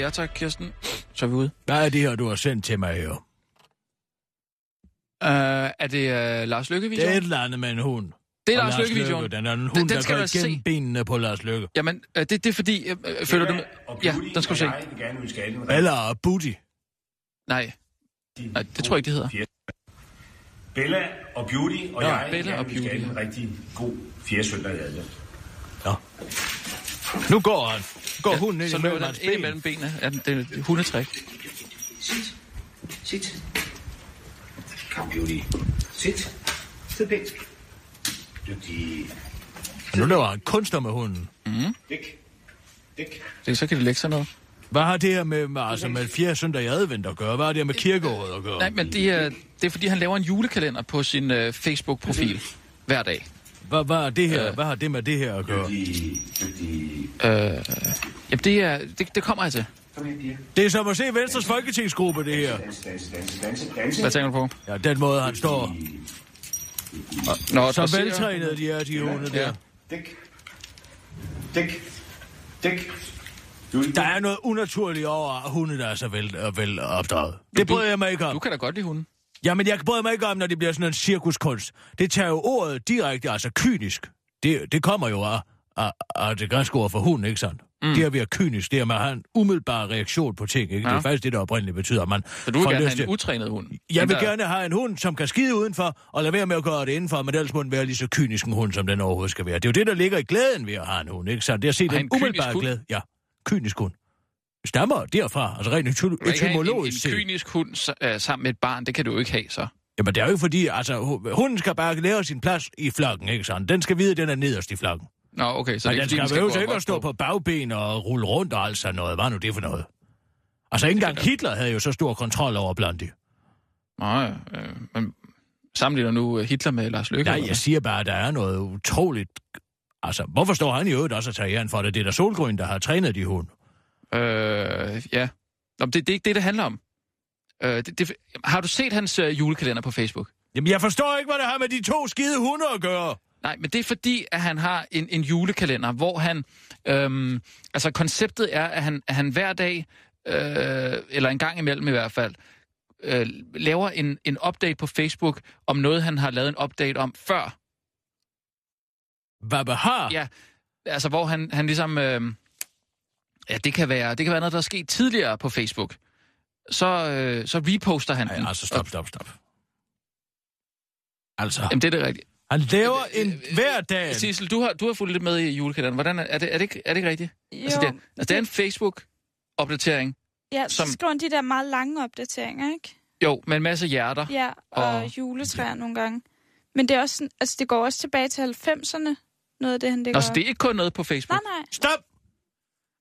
Ja tak, Kirsten. Så er vi ude. Hvad er det her, du har sendt til mig her? Uh, er det uh, Lars Løkke-videoen? Det er et eller andet med en hund. Det er Lars, Lars Løkke-videoen. Løkke, den er en hund, den, den skal der går igennem se. Benene på Lars Løkke. Jamen, uh, det, det er fordi... Uh, uh, føler du... Ja, den skal du se. Eller Beauty. Nej. Nej, det tror jeg ikke, det hedder. Bella og Beauty og Nå, jeg Bella gerne vil skabe Beauty. En rigtig god fjerde søndag i advent. Nå. Nu går han. Går ja, hunden ind imellem hans ben. Mellem benene. Ja, det er et hundetræk. Sit. Sit. Kom, Beauty. Sit. Sid pænt. Dygtig. Nu laver han kunstner med hunden. Mm. Dæk. Det, så kan de lægge sig noget. Hvad har det her med, altså med fjerde søndag i advent at gøre? Hvad har det her med kirkeåret at gøre? Nej, men det er, det er fordi, han laver en julekalender på sin uh, Facebook-profil hver dag. Hvad, hvad, er det her? Øh, hvad har det med det her at gøre? Øh, jamen, det, er, det, det kommer jeg til. Det er som at se Venstres folketingsgruppe, det her. Hvad tænker du på? Ja, den måde, han står. Nå, så veltrænede de er, de hunde der. Dæk. Dæk. Dæk. Der er noget unaturligt over hunde, der er så vel, vel opdraget. Det bryder jeg mig ikke om. Du kan da godt lide hunde. Jamen, jeg bryder mig ikke om, når det bliver sådan en cirkuskunst. Det tager jo ordet direkte, altså kynisk. Det, det kommer jo af, af, af det græske ord for hund, ikke sandt? Mm. Det at være kynisk, det er, at man har en umiddelbar reaktion på ting, ikke? Ja. Det er faktisk det, der oprindeligt betyder, at man... Så du vil gerne have en utrænet hund? Jeg vil der... gerne have en hund, som kan skide udenfor, og lade være med at gøre det indenfor, men ellers må den være lige så kynisk en hund, som den overhovedet skal være. Det er jo det, der ligger i glæden ved at have en hund, ikke sandt? Det er at se den umiddelbare glæde. Ja. Kynisk hund. Stammer derfra, altså rent etymologisk. En, en kynisk hund sammen med et barn, det kan du jo ikke have, så. Jamen det er jo ikke fordi, altså hunden skal bare lære sin plads i flokken, ikke sådan? Den skal vide, at den er nederst i flokken. Nå, okay, så men det er den ikke, skal jo ikke at stå på bagben og rulle rundt og alt sådan noget. Hvad nu det for noget? Altså ikke engang Hitler havde jo så stor kontrol over Blondie. Nej, øh, men sammenligner nu Hitler med Lars Løkke? Nej, jeg siger bare, at der er noget utroligt... Altså, hvorfor står han i øvrigt også at tage æren for det? Det er der Solgrøn, der har trænet de hunde. Øh, ja. Nå, det, det er ikke det, det handler om. Øh, det, det, har du set hans øh, julekalender på Facebook? Jamen, jeg forstår ikke, hvad det har med de to skide hunde at gøre. Nej, men det er fordi, at han har en, en julekalender, hvor han... Øh, altså, konceptet er, at han, at han hver dag, øh, eller en gang imellem i hvert fald, øh, laver en, en update på Facebook om noget, han har lavet en update om før. Hvad behar? Ja, altså hvor han, han ligesom... Øh, ja, det kan, være, det kan være noget, der er sket tidligere på Facebook. Så, øh, så reposter han... Nej, den. altså stop, stop, stop. Altså... Jamen, det er det rigtigt. Han laver en øh, øh, hver dag... Sissel, du har, du har fulgt lidt med i julekalenderen. Hvordan er, er, det, er, det ikke, er det ikke rigtigt? Jo. Altså, det er, altså, det er en Facebook-opdatering. Ja, så som... skriver de der meget lange opdateringer, ikke? Jo, med en masse hjerter. Ja, og, og... juletræer ja. nogle gange. Men det, er også, altså, det går også tilbage til halvfemserne. Noget af det, han, det Nå, så det er ikke kun noget på Facebook? Nej, nej. Stop!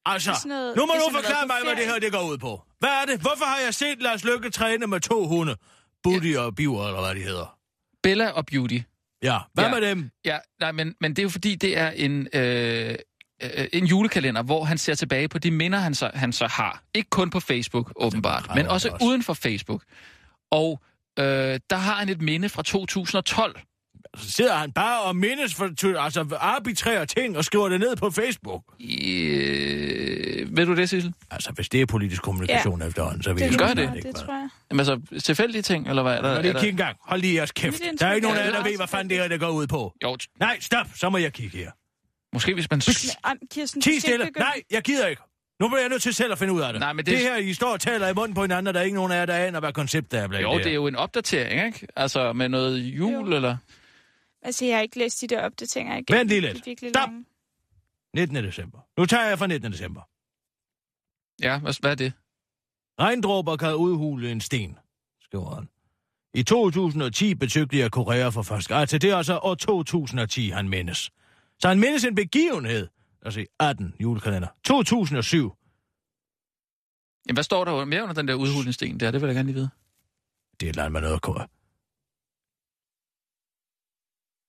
Altså, noget, nu må du forklare mig, hvad det her det går ud på. Hvad er det? Hvorfor har jeg set Lars Løkke træne med to hunde? Beauty ja. og Biver, eller hvad de hedder? Bella og Beauty. Ja, hvad ja. med dem? Ja, nej, men, men det er jo fordi, det er en, øh, øh, en julekalender, hvor han ser tilbage på de minder, han så, han så har. Ikke kun på Facebook, åbenbart, men også, også uden for Facebook. Og øh, der har han et minde fra to tusind og tolv. Så sidder han bare og mindes for, altså arbitrære ting og skriver det ned på Facebook. Øh, ved du det, Sissel? Altså, hvis det er politisk kommunikation ja. efterhånden, så vil jeg gøre det. Gør det, det tror jeg. Jamen altså, tilfældige ting, eller hvad? Der, det er der... Kig en gang. Hold lige jeres kæft. Der er ikke nogen af jer, der ved, hvad fanden det her, der går ud på. Jo. Nej, stop. Så må jeg kigge her. Måske hvis man... Ti stille. Nej, jeg gider ikke. Nu bliver jeg nødt til selv at finde ud af det. Nej, men det... det her, I står og taler i munden på hinanden, der er ikke nogen af jer, der aner, hvad konceptet er blandt jer. Jo, det er jo en opdatering, ikke? Altså, med noget jul, eller... Altså, jeg har ikke læst de der opdateringer igen. Vent lige lidt. Stop! nittende december. Nu tager jeg fra nittende december. Ja, hvad er det? Regndråber kan udhule en sten, skriver han. I to tusind og ti besøgte jeg Korea for første gang. Altså, det er altså år to tusind og ti, han mindes. Så han mindes en begivenhed. Altså, atten julekalender. to tusind og syv. Jamen, hvad står der mere under den der udhulende sten der? Det vil jeg gerne lige vide. Det er et eller andet med noget, Korea.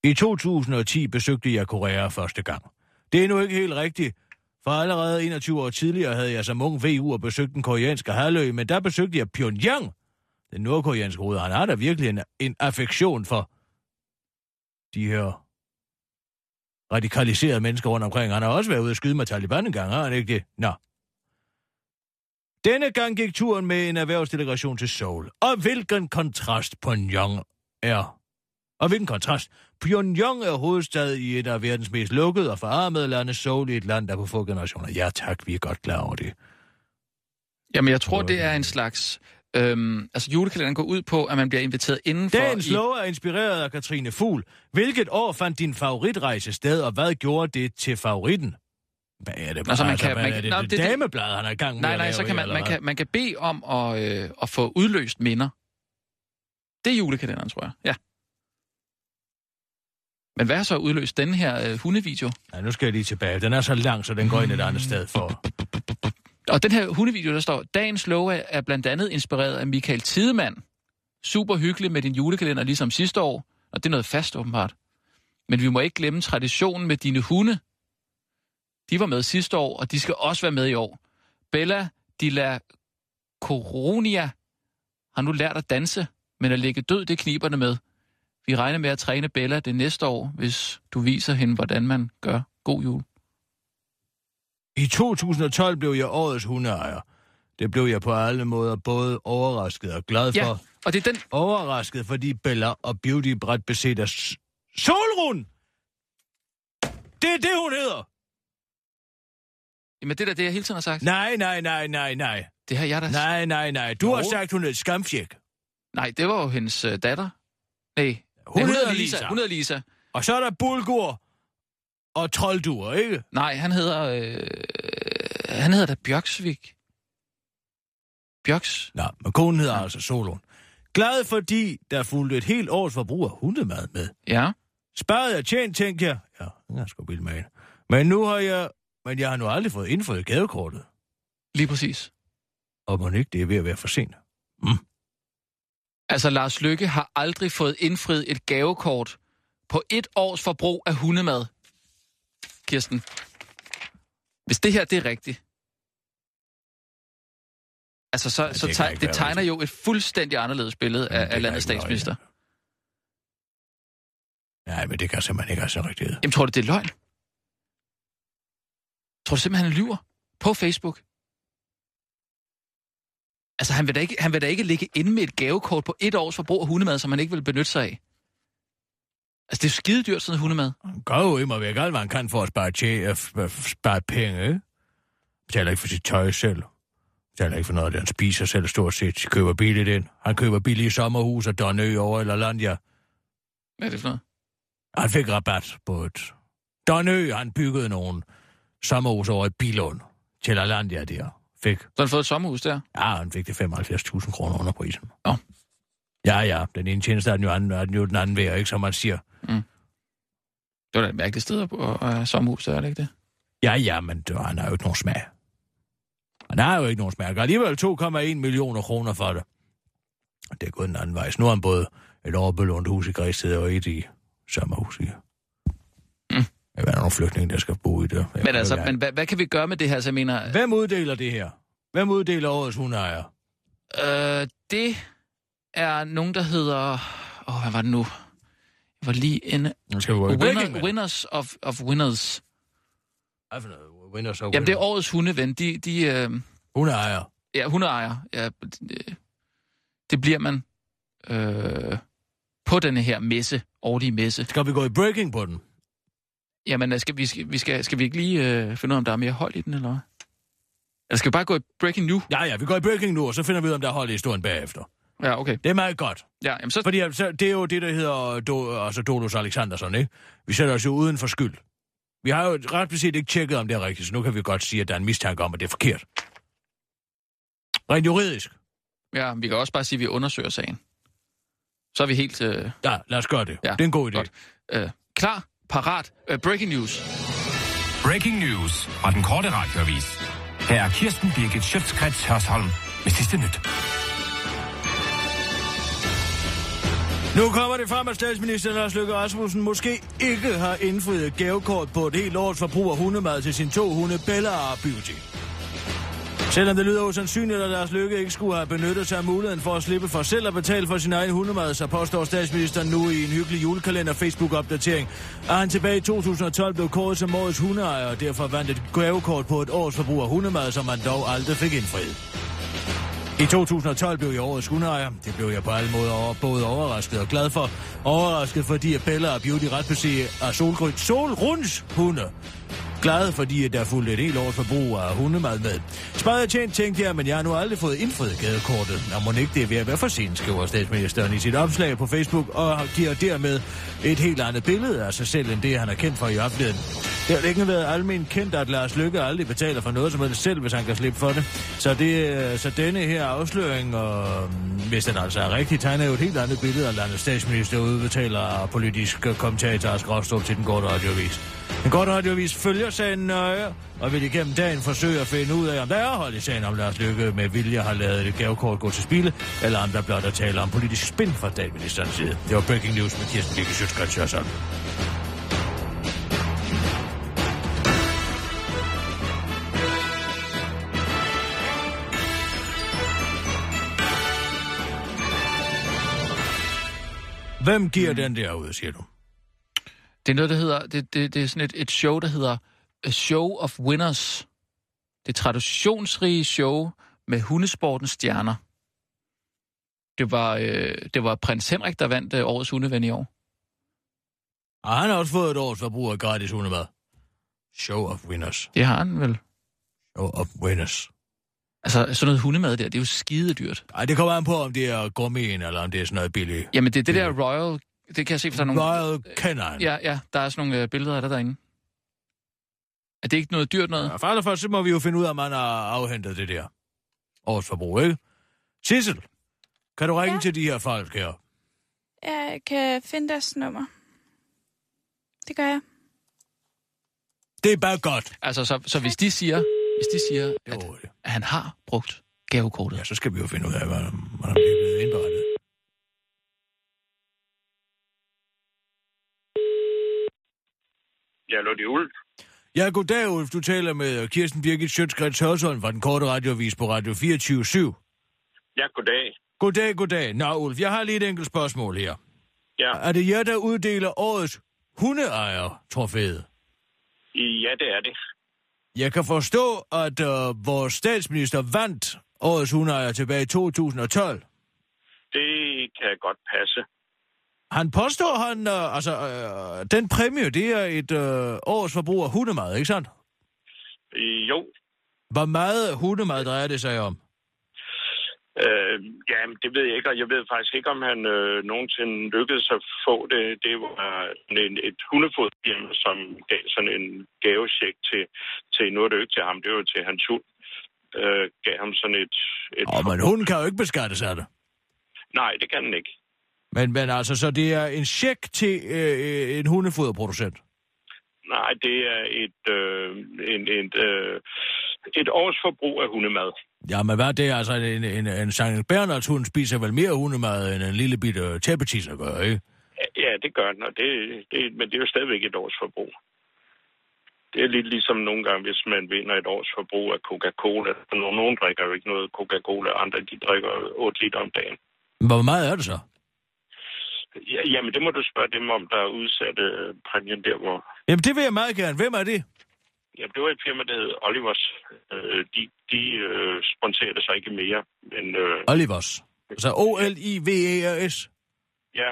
I to tusind og ti besøgte jeg Korea første gang. Det er nu ikke helt rigtigt, for allerede enogtyve år tidligere havde jeg som ung V U'er besøgt den koreanske halvø, men der besøgte jeg Pyongyang. Den nordkoreanske hoved, han har da virkelig en, en affektion for de her radikaliserede mennesker rundt omkring. Han har også været ude at skyde med Taliban en gang, har han ikke det? Nå. Denne gang gik turen med en erhvervsdelegation til Seoul. Og hvilken kontrast Pyongyang er. Og hvilken kontrast. Pyongyang er hovedstad i et af verdens mest lukkede og forarmede lande, Seoul i et land, der på få generationer. Ja tak, vi er godt klar over det. Jamen jeg tror, det er en slags... Øhm, altså julekalenderen går ud på, at man bliver inviteret indenfor... Dagens i... lov er inspireret af Katrine Fugl. Hvilket år fandt din favoritrejse sted, og hvad gjorde det til favoritten? Hvad er det? Altså, man altså, kan, man, er det, nej, det, det dameblad, han er i gang med? Nej, nej, så kan man, man, kan, man kan bede om at, øh, at få udløst minder. Det er julekalenderen, tror jeg. Ja. Men hvad har så udløst den her øh, hundevideo? Ja, nu skal jeg lige tilbage. Den er så lang, så den går ind et andet sted for... Og den her hundevideo, der står, dagens love er blandt andet inspireret af Michael Tidemand. Super hyggelig med din julekalender ligesom sidste år. Og det er noget fast, åbenbart. Men vi må ikke glemme traditionen med dine hunde. De var med sidste år, og de skal også være med i år. Bella de la Coronia har nu lært at danse, men at ligge død, det kniberne med. Vi regner med at træne Bella det næste år, hvis du viser hende, hvordan man gør. God jul. I to tusind og tolv blev jeg årets hundeejer. Det blev jeg på alle måder både overrasket og glad for. Ja, og det er den... Overrasket, fordi Bella og Beauty bræt besætter s- Solgrøn! Det er det, hun hedder! Jamen, det er det, jeg hele tiden har sagt. Nej, nej, nej, nej, nej. Det har jeg da... Nej, nej, nej. Du Nå. har sagt, hun er et skamfjæk. Nej, det var jo hendes øh, datter. Nej. Hun, hun hedder Lisa. Lisa. Hun hedder Lisa. Og så er der Bulgur og Trolldur, ikke? Nej, han hedder... Øh, han hedder da Bjørksvik. Bjørks? Nej, men konen hedder ja. altså Solon. Glad fordi, der fulgte et helt års forbrug af hundemad med. Ja. Sparet jeg tjent, tænkte jeg. Ja, den er sgu bildt med en. Men nu har jeg... Men jeg har nu aldrig fået indfået gavekortet. Lige præcis. Og må ikke, det er ved at være for sent. Mm. Altså, Lars Løkke har aldrig fået indfriet et gavekort på et års forbrug af hundemad. Kirsten, hvis det her det er rigtigt, altså så, ja, så det, teg- det tegner jo et fuldstændig anderledes billede af, af landets statsminister. Løgn. Nej, men det kan simpelthen ikke være så rigtigt. Jamen, tror du, det er løgn? Tror du simpelthen, han lyver på Facebook? Altså, han vil da ikke, han vil da ikke ligge inde med et gavekort på et års forbrug af hundemad, som han ikke vil benytte sig af. Altså, det er jo skidedyrt, sådan hundemad. Han gør jo imod væk alt, hvad han kan for at spare, tje, spare penge, ikke? Betaler ikke for sit tøj selv. Betaler ikke for noget, det han spiser selv stort set. Køber billigt ind. Han køber billige sommerhus og Donø over eller Landia. Hvad er det for noget? Han fik rabat på et... Donø, han byggede nogen sommerhus over et Bilund til Landia der. Fik. Så han fået et sommerhus der? Ja, han fik det femoghalvfjerds tusind kroner under prisen. Nå. Ja, ja. Den ene tjeneste er den jo, anden, er den, jo den anden værd, ikke, som man siger. Mm. Det var da et mærkeligt sted at uh, sommerhus, der er det ikke det? Ja, ja, men det var, han har jo ikke nogen smag. Han har jo ikke nogen smag. Og alligevel to komma en millioner kroner for det. Og det er gået den anden vej. Nu har han både et overbelånt hus i Græsted og et i sommerhus i Jeg ved, der er nogle flygtninge, der skal bo i det. Jeg men altså, men hvad, hvad kan vi gøre med det her, så jeg mener... Hvem uddeler det her? Hvem uddeler årets hundeejer? Øh, det er nogen, der hedder... Åh, oh, hvad var det nu? Jeg var lige inde... Winner, winners of, of Winners. Hvad for noget? Winners of Winners? Jamen, det er årets hundeven. De... de øh... Hundeejer? Ja, hundeejer. Ja, det, det bliver man øh, på denne her messe, årlige messe. Skal vi gå i breaking på den? Jamen, skal vi, skal, skal, skal vi ikke lige øh, finde ud af, om der er mere hold i den, eller hvad? Eller skal vi bare gå i breaking nu? Ja, ja, vi går i breaking nu, og så finder vi ud af, om der er hold i historien bagefter. Ja, okay. Det er meget godt. Ja, jamen så... Fordi altså, det er jo det, der hedder do, altså Dolus Alexanderson, ikke? Vi sætter os jo uden for skyld. Vi har jo ret beset ikke tjekket, om det er rigtigt, så nu kan vi godt sige, at der er en mistanke om, at det er forkert. Rent juridisk. Ja, vi kan også bare sige, at vi undersøger sagen. Så er vi helt... Øh... Ja, lad os gøre det. Ja, det er en god idé. Øh, klar? Parat. Uh, breaking news. Breaking news fra Den Korte Radioavis. Her er Kirsten Birgit Schiøtz Kretz Hørsholm med sidste nyt. Nu kommer det frem, at statsminister Lars Løkke Rasmussen måske ikke har indfriet gavekort på et helt års forbrug af hundemad til sine to hunde Bella og Beauty. Selvom det lyder usandsynligt, at Lars Løkke ikke skulle have benyttet sig af muligheden for at slippe for selv at betale for sin egen hundemad, så påstår statsministeren nu i en hyggelig julekalender Facebook-opdatering, at han tilbage i to tusind og tolv blev kåret som årets hundeejer, og derfor vandt et gavekort på et års forbrug af hundemad, som han dog aldrig fik indfriet. I to tusind og tolv blev jeg årets hundeejer. Det blev jeg på alle måder over, både overrasket og glad for. Overrasket, fordi Bella og Beauty ret beset af Solgrøn Solgrøns hunde. Glad, fordi der fulgte et helt års forbrug af hundemad med. Sparet tjent, tænkte jeg, men jeg har nu aldrig fået indfriet gadekortet. Og mon ikke det er ved at være for sent, skriver statsministeren i sit opslag på Facebook, og giver dermed et helt andet billede af sig selv, end det han er kendt for i offentligheden. Det har ikke været almen kendt, at Lars Løkke aldrig betaler for noget som helst selv, hvis han kan slippe for det. Så, det, så denne her afsløring, og hvis den altså er rigtig, tegner jo et helt andet billede af landets statsminister, udbetaler politisk kommentator Skråstrup til Den Korte Radioavis. Den Korte Radioavis følger sagen nøje, og vil igennem dagen forsøge at finde ud af, om der er hold i sagen, om Lars Løkke med vilje har lavet et gavekort gå til spilde, eller om der blot er tale om politisk spin fra statsministerens side. Det var breaking news med Kirsten Birgit Schiøtz Kretz Hørsholm. Hvem giver den der ud, siger du? Det er noget, der hedder... Det, det, det er sådan et, et show, der hedder A Show of Winners. Det traditionsrige show med hundesportens stjerner. Det var, øh, det var prins Henrik, der vandt øh, årets hundeven i år. Og han har også fået et års forbrug af gratis hundemad. Show of Winners. Det har han vel. Show of Winners. Altså, sådan noget hundemad der, det er jo skidedyrt. Nej, det kommer an på, om det er gourmet, eller om det er sådan noget billigt. Jamen, det er det der Royal... Det kan jeg se, for der er nogle... Royal Canin. Ja, ja, der er sådan nogle billeder af det derinde. Er det ikke noget dyrt noget? Ja, for først, så må vi jo finde ud af, om man har afhentet det der årsforbrug, ikke? Sissel, kan du ringe ja. til de her folk her? Jeg kan finde deres nummer. Det gør jeg. Det er bare godt. Altså, så, så hvis de siger... Hvis de siger, at, at han har brugt gavekortet. Ja, så skal vi jo finde ud af, hvordan han bliver blevet indberettet. Ja, hallo, det er Ulf. Ja, goddag, Ulf. Du taler med Kirsten Birgit Schiøtz Kretz Hørsholm fra Den Korte Radioavis på Radio fireogtyve syv. Ja, goddag. Goddag, goddag. Nå, Ulf, jeg har lige et enkelt spørgsmål her. Ja. Er det jer, der uddeler årets hundeejer-trofæet? Ja, det er det. Jeg kan forstå, at øh, vores statsminister vandt årets hundeejer tilbage i to tusind og tolv. Det kan godt passe. Han påstår, han, øh, altså, øh, den præmie, det er et øh, års forbrug af hundemad, ikke sandt? Jo. Hvor meget hundemad drejer det sig om? Øh, ja, det ved jeg ikke, og jeg ved faktisk ikke, om han øh, nogensinde lykkedes at få det. Det var en, et hundefodfirma, som gav sådan en gavecheck til, til, nu er det jo ikke til ham, det var jo til hans hund, øh, gav ham sådan et... et Åh, men hunden kan jo ikke beskattes af det. Nej, det kan den ikke. Men, men altså, så det er en check til øh, en hundefoderproducent? Nej, det er et, øh, en, et, øh, et års forbrug af hundemad. Ja, men hvad er det? Altså, en, en, en Sankt Bernhards hund spiser vel mere hundemad, end en lille bitte tæppetisser gør, ikke? Ja, det gør den, og det, det, men det er jo stadigvæk et års forbrug. Det er lidt ligesom nogle gange, hvis man vinder et års forbrug af Coca-Cola. Nogle drikker jo ikke noget Coca-Cola, andre de drikker otte liter om dagen. Hvor meget er det så? Ja, jamen, det må du spørge dem om, der er udsatte præmien der, hvor... Jamen, det vil jeg meget gerne. Hvem er det? Ja, det var et firma, der hed Olivers. Øh, de de øh, sponserer det sig ikke mere, men... Øh... Olivers? Altså O L I V E R S? Ja.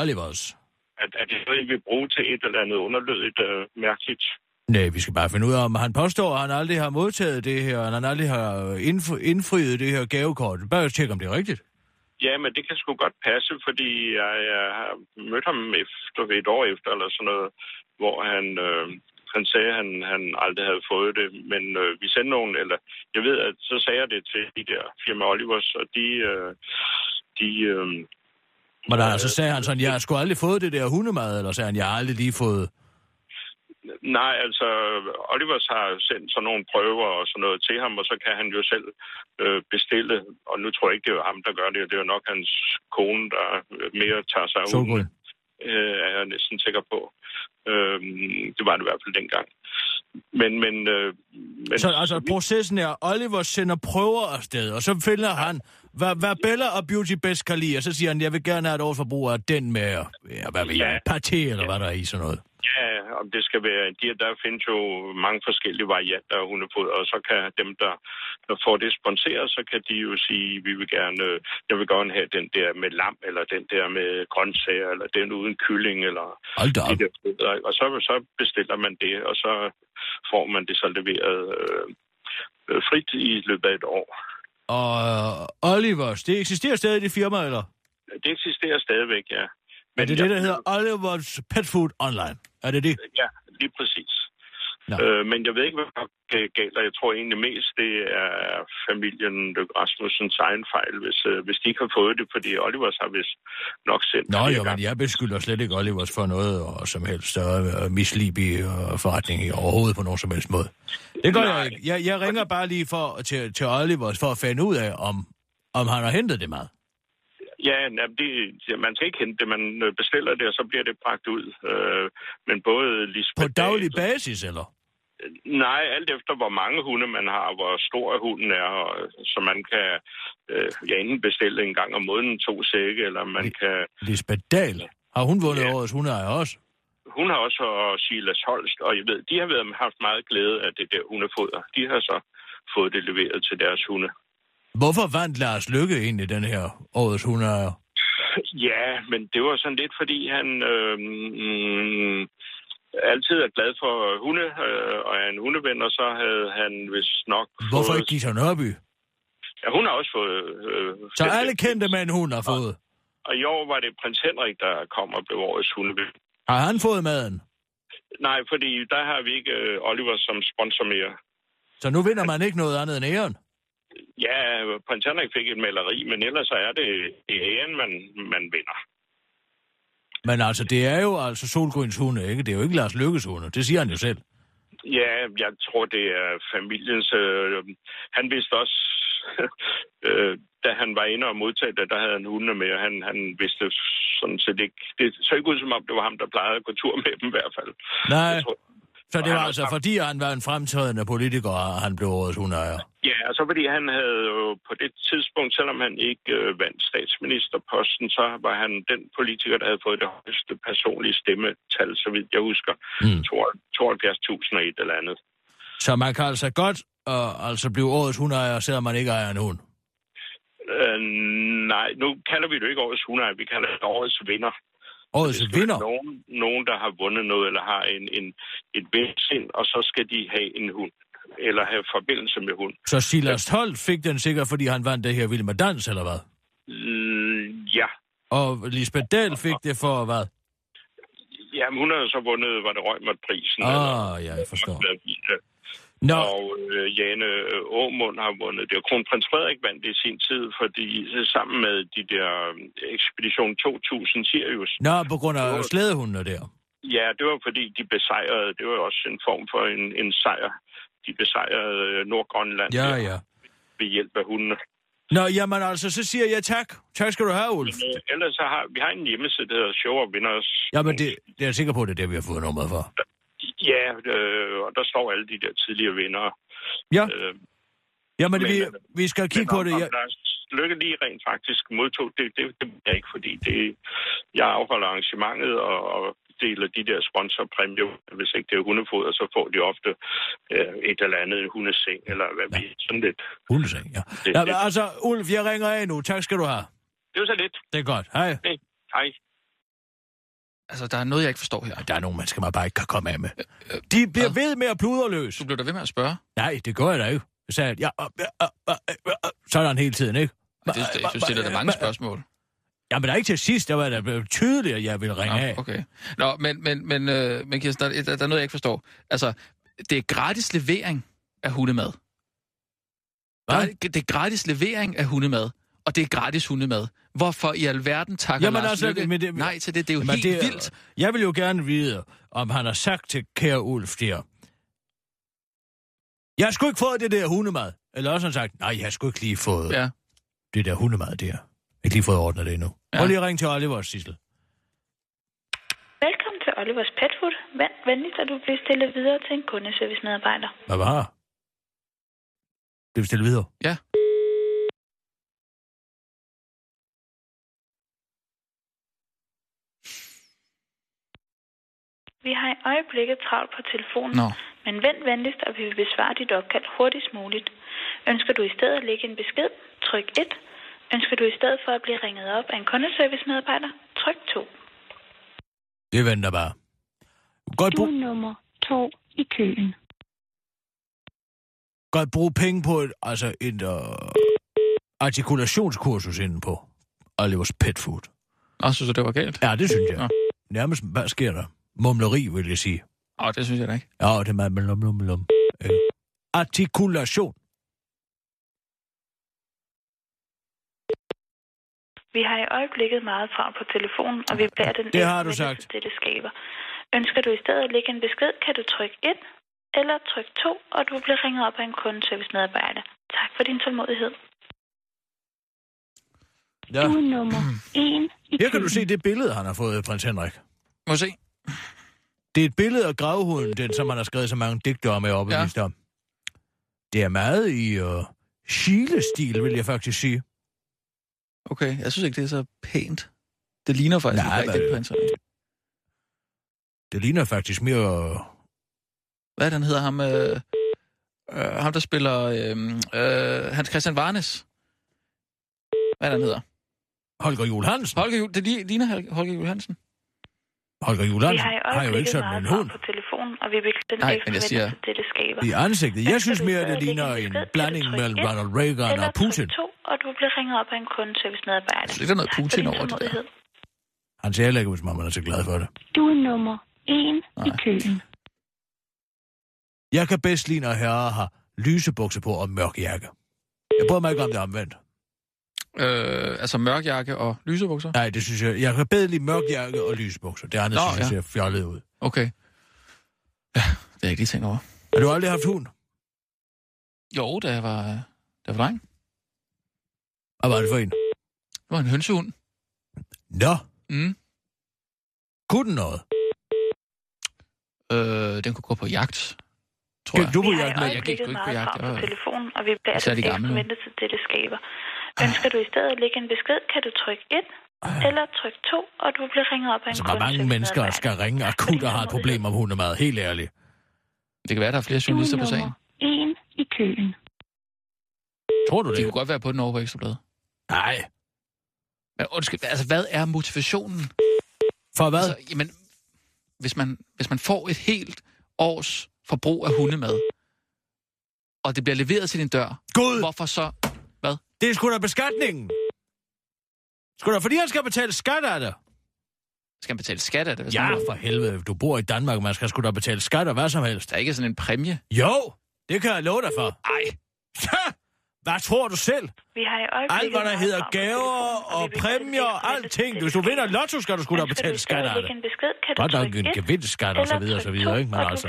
Olivers. Er, er det noget, I vil bruge til et eller andet underlødigt øh, mærkeligt? Nej, vi skal bare finde ud af, om han påstår, at han aldrig har modtaget det her, og han aldrig har indf- indfriet det her gavekort. Bare tjek, om det er rigtigt. Ja, men det kan sgu godt passe, fordi jeg, jeg har mødt ham efter et år efter, eller sådan noget, hvor han... Øh... Han sagde, at han, han aldrig havde fået det, men øh, vi sendte nogen, eller jeg ved, at så sagde jeg det til de der firma Olivers, og de... Øh, de øh, men der, øh, så sagde han sådan, jeg har sgu aldrig fået det der hundemad, eller sagde han, jeg har aldrig lige fået... Nej, altså, Olivers har sendt sådan nogle prøver og sådan noget til ham, og så kan han jo selv øh, bestille, og nu tror jeg ikke, det er ham, der gør det, og det er jo nok hans kone, der mere tager sig ud. Solgrøn. Øh, er jeg næsten sikker på. Øh, det var det i hvert fald dengang. Men, men, øh, men... Så altså, processen er, Oliver sender prøver afsted, og så finder han, hvad, hvad Bella og Beauty bedst kan lide, og så siger han, jeg vil gerne have et årsforbrug af den med, ja, hvad ved jeg, ja. Paté, eller ja. Hvad der er i, sådan noget. Ja, om det skal være... De, der findes jo mange forskellige varianter af hundefoder, og så kan dem, der, der får det sponsoreret, så kan de jo sige, vi vil gerne, jeg vil gerne have den der med lam, eller den der med grøntsager, eller den uden kylling, eller... De der foder, og så, så bestiller man det, og så får man det så leveret øh, frit i løbet af et år. Og Olivers, det eksisterer stadig i firma, eller? Det eksisterer stadigvæk, ja. Men det er det, der hedder Olivers Pet Food Online. Er det det? Ja, lige præcis. Øh, men jeg ved ikke, hvad der er galt, og jeg tror egentlig mest, det er familien Løkke Rasmussens egen fejl, hvis, hvis de ikke har fået det, fordi Olivers har vist nok sendt. Nå jo, men jeg beskylder slet ikke Olivers for noget og som helst og mislige forretning overhovedet på nogen som helst måde. Det gør jeg ikke. Jeg, jeg ringer bare lige for, til, til Olivers for at finde ud af, om, om han har hentet det meget. Ja, det, man skal ikke hente det. Man bestiller det, og så bliver det bragt ud. Men både Lisbeth... På daglig basis, eller? Nej, alt efter hvor mange hunde man har, hvor stor hunden er, og, så man kan øh, ja, enten bestille en gang om måneden to sække, eller man L- kan... Lisbeth Dahl? Har hun vundet ja. Årets hundeejer også? Hun har også, og Silas Holst, og jeg ved, de har været, haft meget glæde af det der hundefoder. De har så fået det leveret til deres hunde. Hvorfor vandt Lars Løkke egentlig den her årets hundeejer? Ja, men det var sådan lidt, fordi han øh, mm, altid er glad for hunde, øh, og er en hundeven, og så havde han vist nok... Hvorfor fået... ikke Gita Nørby? Ja, hun har også fået... Øh, så fælde. Alle kendte mænd, hun har fået? Og, og i år var det prins Henrik, der kom og blev årets hundeven. Har han fået maden? Nej, fordi der har vi ikke øh, Oliver som sponsor mere. Så nu vinder man ikke noget andet end æren? Ja, prins Henrik fik et maleri, men ellers så er det æren, man, man vinder. Men altså, det er jo altså Solgrøns hunde, ikke? Det er jo ikke Lars Løkkes hunde, det siger han jo selv. Ja, jeg tror, det er familiens... Øh, han vidste også, øh, da han var inde og modtage det, der havde han hunde med, og han, han vidste sådan set ikke... Det så ikke ud som om, det var ham, der plejede at gå tur med dem i hvert fald. Nej, tror, så det var altså var... fordi, han var en fremtrædende politiker, og han blev årets hundeejer. Ja, og så fordi han havde jo på det tidspunkt, selvom han ikke øh, vandt statsministerposten, så var han den politiker, der havde fået det højeste personlige stemmetal, så vidt jeg husker, mm. tooghalvfjerds tusind og et eller andet. Så man kan altså godt øh, altså blive årets hundeejer, selvom man ikke ejer en hund? Øh, nej, nu kalder vi det ikke årets hundeejer, vi kalder det årets vinder. Årets vinder? Nogen, nogen, der har vundet noget eller har en, en, et vindsind, og så skal de have en hund. Eller have forbindelse med hund. Så Silas Holst fik den sikkert, fordi han vandt det her Vild med Dans, eller hvad? Mm, ja. Og Lisbeth Dahl fik det for hvad? Jamen, hun havde så vundet, var det Røgmot-prisen. Ah, eller, ja, jeg forstår. No. Og øh, Jane Aamund har vundet det. Og Kronprins Frederik vandt det i sin tid, fordi sammen med de der Ekspedition to tusind Sirius. Nå, på grund af var... slædehundene der. Ja, det var fordi, de besejrede. Det var også en form for en, en sejr. De besejrede Nordgrønland ja, ja. Ved hjælp af hundene. Nå, jamen altså, så siger jeg tak. Tak skal du have, Ulf. Men, øh, ellers så har vi har en hjemmeside, der hedder Show of Winners. Jamen, det, det er jeg sikker på, det er det, vi har fået nummeret for. Ja, øh, og der står alle de der tidligere vindere. Ja. Øh, jamen, men, vi, vi skal kigge men, på det. Jeg... Lykke lige rent faktisk modtog det. Det, det er ikke, fordi det, jeg afholder arrangementet, og... og deler de der sponsorpræmier. Hvis ikke det er hundefoder, så får de ofte øh, et eller andet, en hundeseng, eller hvad ja. Vi sådan lidt. Hundeseng, ja. Lidt, ja lidt. Altså, Ulf, jeg ringer af nu. Tak skal du have. Det var så lidt. Det er godt. Hej. Hej. Hej. Altså, der er noget, jeg ikke forstår her. Der er nogen, man skal bare ikke kan komme af med. De bliver hvad? Ved med at pludre løs. Du bliver da ved med at spørge? Nej, det gør jeg da jo. Jeg sagde, ja, øh, øh, øh, øh, øh, sådan hele tiden, ikke? Ja, det, jeg synes, det er der mange spørgsmål. Ja, men der ikke til sidst, der var der tydeligt, at jeg ville ringe Nå, af. Okay. Nå, men, men, men, øh, men Kirsten, der, der er noget, jeg ikke forstår. Altså, det er gratis levering af hundemad. Hvad? Det er gratis levering af hundemad, og det er gratis hundemad. Hvorfor i alverden takker jamen, Lars altså, Løkke det, nej til det? Det er jo helt det, vildt. Jeg vil jo gerne vide, om han har sagt til kære Ulf der, jeg skulle ikke få det der hundemad. Eller også han sagt, nej, jeg skulle ikke lige få ja. Det der hundemad der. Jeg har ikke lige fået ordnet det endnu. Ja. Prøv lige at ringe til Olivers, Sissel. Velkommen til Olivers Pet Food. Vend venligst, at du bliver stillet videre til en kundeservice-medarbejder. Hvad var det? Det bliver stillet videre? Ja. Vi har i øjeblikket travlt på telefonen, no. men vend venligst, og vi vil besvare dit opkald hurtigst muligt. Ønsker du i stedet at lægge en besked, tryk et. Ønsker du i stedet for at blive ringet op af en kundeservice-medarbejder, tryk to. Det venter bare. Godt brug... Du er nummer to i køen. Godt bruge penge på et, altså et uh, artikulationskursus inde på Olivers Pet Food. Og synes du, det var galt? Ja, det synes jeg. Ja. Nærmest, hvad sker der? Mumleri, vil jeg sige. Åh, det synes jeg da ikke. Ja, det er meget blum, blum, blum. Øh. Artikulation. Vi har i øjeblikket meget travlt på telefonen, og vi bærer den det har du sagt. Det, det skaber. Ønsker du i stedet at lægge en besked, kan du trykke et eller trykke to, og du bliver ringet op af en kundeservice-medarbejder. Tak for din tålmodighed. Ja. Du er nummer en. Her kan du se det billede, han har fået af prins Henrik. Må se. Det er et billede af gravhunden, den som man har skrevet så mange digter om, er opbevist ja. om. Det er meget i uh, Chile-stil, vil jeg faktisk sige. Okay, jeg synes ikke, det er så pænt. Det ligner faktisk Nej, ikke rigtig prins Henrik. Det ligner faktisk mere... Hvad den hedder ham? Øh, øh, ham, der spiller... Øh, øh, Hans Christian Varnes. Hvad den hedder? Holger Juhl Hansen. Holger Juhl, det ligner Holger Juhl Hansen. Holger Juhl Hansen har, har jo ikke sådan en hund. På telefonen, og vi den Nej, men jeg siger... Det, det skaber. I ansigtet. Jeg synes mere, det ligner en blanding mellem Ronald Reagan og Putin. To, og du bliver ringet op af en kundeservice-medarbejder. Altså, det er noget Putin over det der. Han ser heller ikke, hvis man er så glad for det. Du er nummer en i køen. Jeg kan bedst lide, når herrer har lyse bukser på og mørk jakke. Jeg prøver mig ikke om det omvendt. Øh, altså mørk jakke og lyse bukser? Nej, det synes jeg. Jeg kan bedre lide mørk jakke og lyse bukser. Det andet Nå, synes ja. jeg ser fjollet ud. Okay. Ja, det er ikke lige tænkt over. Har du aldrig haft hund? Jo, da jeg var, da jeg var dreng. Hvad var det for en? Det var en hønsehund. Nå. Mm. Kunne den noget? Øh, den kunne gå på jagt. Tror jeg. Du på jagt? Nej, jeg gik ikke på jagt. På telefonen, og vi bliver sat i gamle. Til det, det skaber. Ønsker du i stedet at lægge en besked, kan du trykke et eller trykke to, og du bliver ringet op af en kunde. Så altså, mange mennesker skal ringe akut og har et problem om hundemad, helt ærligt. Det kan være, der er flere journalister på sagen. En i køen. Tror du det? Det kunne godt være på den over på Ekstra Bladet. Nej. Men undskyld, altså hvad er motivationen? For hvad? Altså, jamen, hvis man, hvis man får et helt års forbrug af hundemad, og det bliver leveret til din dør, God. hvorfor så... Hvad? Det er sgu da beskatningen. Sgu da, fordi han skal betale skat af det. Skal han betale skat af det? Ja, for helvede. Du bor i Danmark, man skal sgu da betale skat af hvad som helst. Der er ikke sådan en præmie? Jo, det kan jeg love dig for. Ej. Hvad tror du selv? Vi har i øjeblikket... Alt, hvad der hedder gaver og, og præmier og alting. Hvis du vinder lotto, skal du sgu da betale skat af det. Godt nok en gevindskat og så videre og så videre, ikke? Men altså...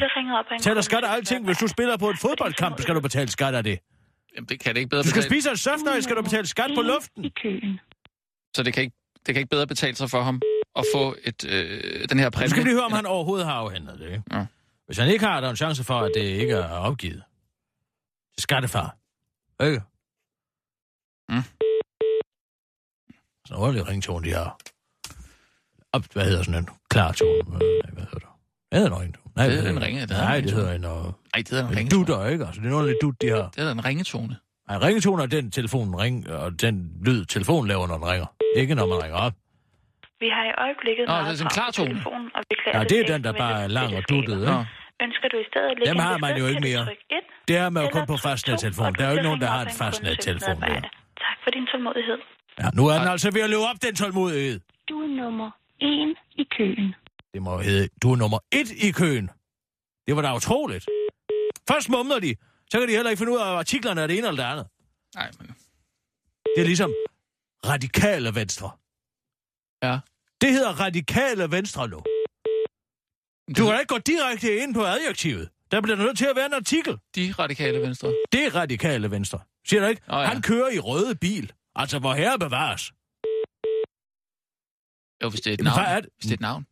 Tag dig skat af alting. Hvis du spiller på en fodboldkamp, skal du betale skat af det. Jamen, det kan det ikke bedre du skal betale. Spise en søftøj, skal du betale skat på luften. I køen. Så det kan, ikke, det kan ikke bedre betale sig for ham at få et, øh, den her præmie. Nu skal vi høre, om han overhovedet har afhentet det. Ja. Hvis han ikke har, der er en chance for, at det ikke er opgivet. Skattefar. Ikke? Mm. Sådan en ordentlig ringtone, de har. Op, hvad hedder sådan en klartone? Hvad hedder det? Hvad hedder en Nej, det hedder en ringe. Nej, det hedder en og... Nej, det hedder en ringetone. Dutter, ikke? Altså, det er en ordentlig dut, de her. Det hedder en ringetone. Nej, en ringetone er den telefonen ring, og den lyd, telefonen laver, når den ringer. Ikke når man ringer op. Vi har i øjeblikket... Nå, det er en klartone. Ja, det er den, der bare er lang og duttet, ikke? Ønsker du i stedet... Dem har man jo ikke mere. Det er man jo kun på fastnettelefon. Der er jo ikke nogen, der har en fastnettelefon mere. Tak for din tålmodighed. Ja, nu er den altså ved at løbe op, den tålmodighed. Du er nummer en i køen. Det må hedde, du er nummer et i køen. Det var da utroligt. Først mumler de, så kan de heller ikke finde ud af, artiklerne er det ene eller det andet. Nej, men... Det er ligesom radikale venstre. Ja. Det hedder radikale venstre nu. Det... Du kan ikke gå direkte ind på adjektivet. Der bliver nødt til at være en artikel. De radikale venstre. Det er radikale venstre. Siger du ikke? Oh, ja. Han kører i røde bil. Altså, hvor herre bevares. Jo, hvis det er et navn. Jamen, er det? Hvis det er et navn.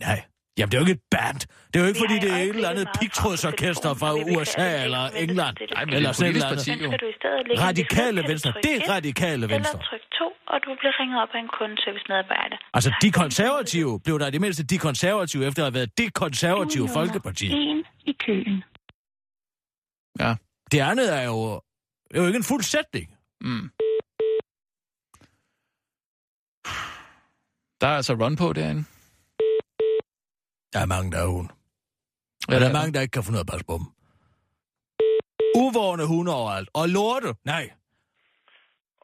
Nej. Jamen, det er jo ikke et band. Det er jo ikke, fordi det er et eller andet pigtrådsorkester fra U S A eller England. Nej, men eller sådan et eller andet. Radikale venstre. Det er radikale venstre. Eller tryk to, og du bliver ringet op af en kundeservice-medarbejder. Altså, de konservative blev der i det mindste de konservative, efter at have været det konservative folkeparti. En i køen. Ja. Det andet er jo, det er jo ikke en fuld sætning. Mm. Der er altså run på derinde. Der er mange, der er hunde. Ja, der er mange, der ikke kan få noget at passe på dem. Uvårende hunde overalt. Og lorte. Nej.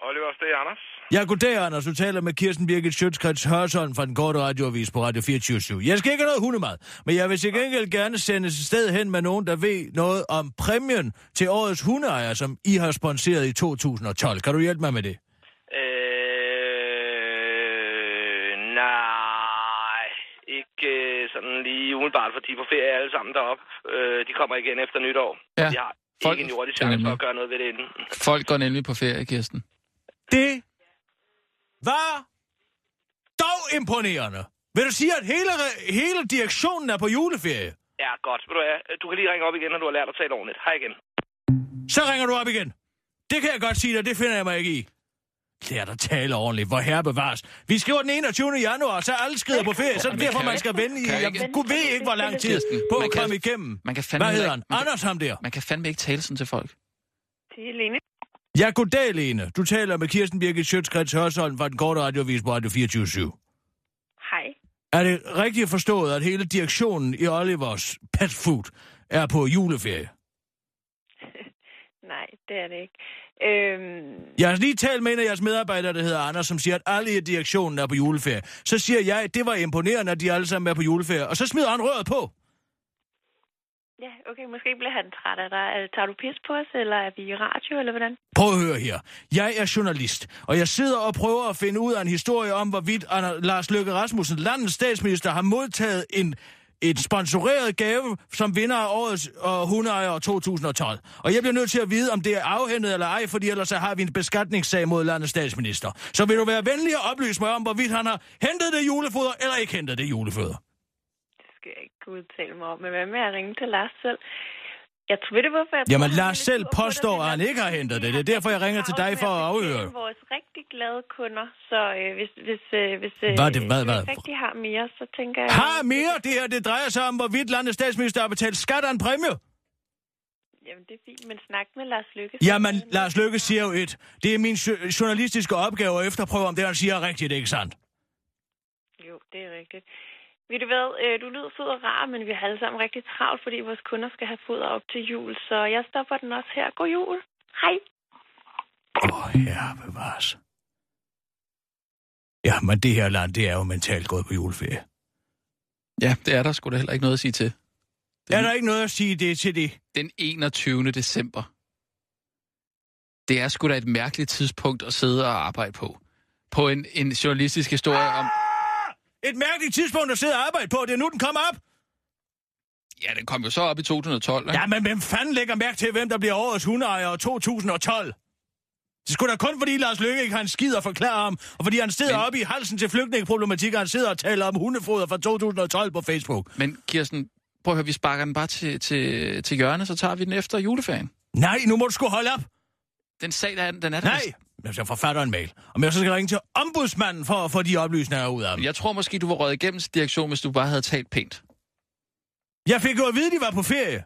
Olivers, det er Anders. Ja, goddag, Anders. Du taler med Kirsten Birgit Schiøtz Kretz Hørsholm fra Den Korte Radioavis på Radio fireogtyve syv. Jeg skal ikke have noget hundemad, men jeg vil til gengæld gerne sende et sted hen med nogen, der ved noget om præmien til årets hundeejer, som I har sponseret i to tusind og tolv. Kan du hjælpe mig med det? Øh... Nej... Ikke sådan lige umiddelbart, fordi på ferie er alle sammen deroppe. De kommer igen efter nytår. Ja. De har Folk... ikke en jordig chance for at gøre noget ved det inden. Folk går nemlig på ferie, Kirsten. Det var dog imponerende. Vil du sige, at hele, hele direktionen er på juleferie? Ja, godt. Ved du hvad? Du kan lige ringe op igen, når du har lært at tale ordentligt. Hej igen. Så ringer du op igen. Det kan jeg godt sige dig, det finder jeg mig ikke i. Lært at tale ordentligt, hvor herre bevares. Vi skriver den enogtyvende januar, så alle skrider på ferie, så det er derfor, man skal vende i. Jeg kunne ved ikke, hvor lang tid på at komme igennem. Man kan fandme hvad hedder han? Anders ham der. Man kan fandme ikke tale sådan til folk. Det er Lene. Ja, goddag, Lene. Du taler med Kirsten Birgit Schiøtz Kretz Hørsholm fra Den Korte Radioavis på Radio fireogtyve syv. Hej. Er det rigtigt forstået, at hele direktionen i Olivers Pet Food er på juleferie? Nej, det er det ikke. Øhm... Jeg har lige talt med en af jeres medarbejdere, der hedder Anders, som siger, at alle i direktionen er på juleferie. Så siger jeg, at det var imponerende, at de alle sammen er på juleferie. Og så smider han røret på. Ja, okay, måske bliver han træt af dig. Tager du pis på os, eller er vi i radio, eller hvordan? Prøv at høre her. Jeg er journalist, og jeg sidder og prøver at finde ud af en historie om, hvorvidt Lars Løkke Rasmussen, landets statsminister, har modtaget en, en sponsoreret gave, som vinder af årets og hundeejer to tusind og tolv. Og jeg bliver nødt til at vide, om det er afhændet eller ej, fordi ellers så har vi en beskatningssag mod landets statsminister. Så vil du være venlig at oplyse mig om, hvorvidt han har hentet det julefoder, eller ikke hentet det julefoder? Jeg ikke kunne udtale mig om, men hvad med at ringe til Lars selv? Jeg tror det, hvorfor jeg... Jamen, Lars selv påstår, at han ikke har hentet det. Det er derfor, jeg ringer til dig for at afhøre. Vores rigtig glade kunder, så øh, hvis... hvis, øh, hvis øh, hvad det? Hvad? Hvad? Hvis de har mere, så tænker jeg... Har mere? Det her, det drejer sig om, hvorvidt landets statsminister har betalt skat af en præmie. Jamen, det er fint, men snak med Lars Løkke. Jamen, Lars Løkke siger jo et. Det er min journalistiske opgave at efterprøve, om det, han siger, er rigtigt, ikke sandt? Jo, det er rigtigt. Ved du hvad, du lyder sød og rar, men vi har alle sammen rigtig travlt, fordi vores kunder skal have foder op til jul, så jeg stopper den også her. God jul. Hej. Åh, herre bevares. Ja, men det her land, det er jo mentalt gået på juleferie. Ja, det er der sgu da heller ikke noget at sige til. Den... Er der ikke noget at sige det til det? Den enogtyvende december. Det er sgu da et mærkeligt tidspunkt at sidde og arbejde på. På en, en journalistisk historie om... Et mærkeligt tidspunkt at sidde og arbejde på. Det er nu, den kommer op. Ja, den kom jo så op i to tusind og tolv, ikke? Ja, men hvem fanden lægger mærke til, hvem der bliver årets hundeejer to tusind og tolv? Det skulle da kun, fordi Lars Løkke ikke har en skid at forklare om, og fordi han sidder men... oppe i halsen til flygtningeproblematikker, han sidder og taler om hundefoder fra to tusind og tolv på Facebook. Men Kirsten, prøv at høre, vi sparker den bare til, til, til hjørne, så tager vi den efter juleferien. Nej, nu må du sgu holde op. Den sag, der er den, den er der. Nej! Hvis jeg forfatter en mail. Og jeg så skal ringe til ombudsmanden for at få de oplysninger ud af dem. Jeg tror måske, du var røget igennem til direktion, hvis du bare havde talt pænt. Jeg fik jo at vide, de var på ferie.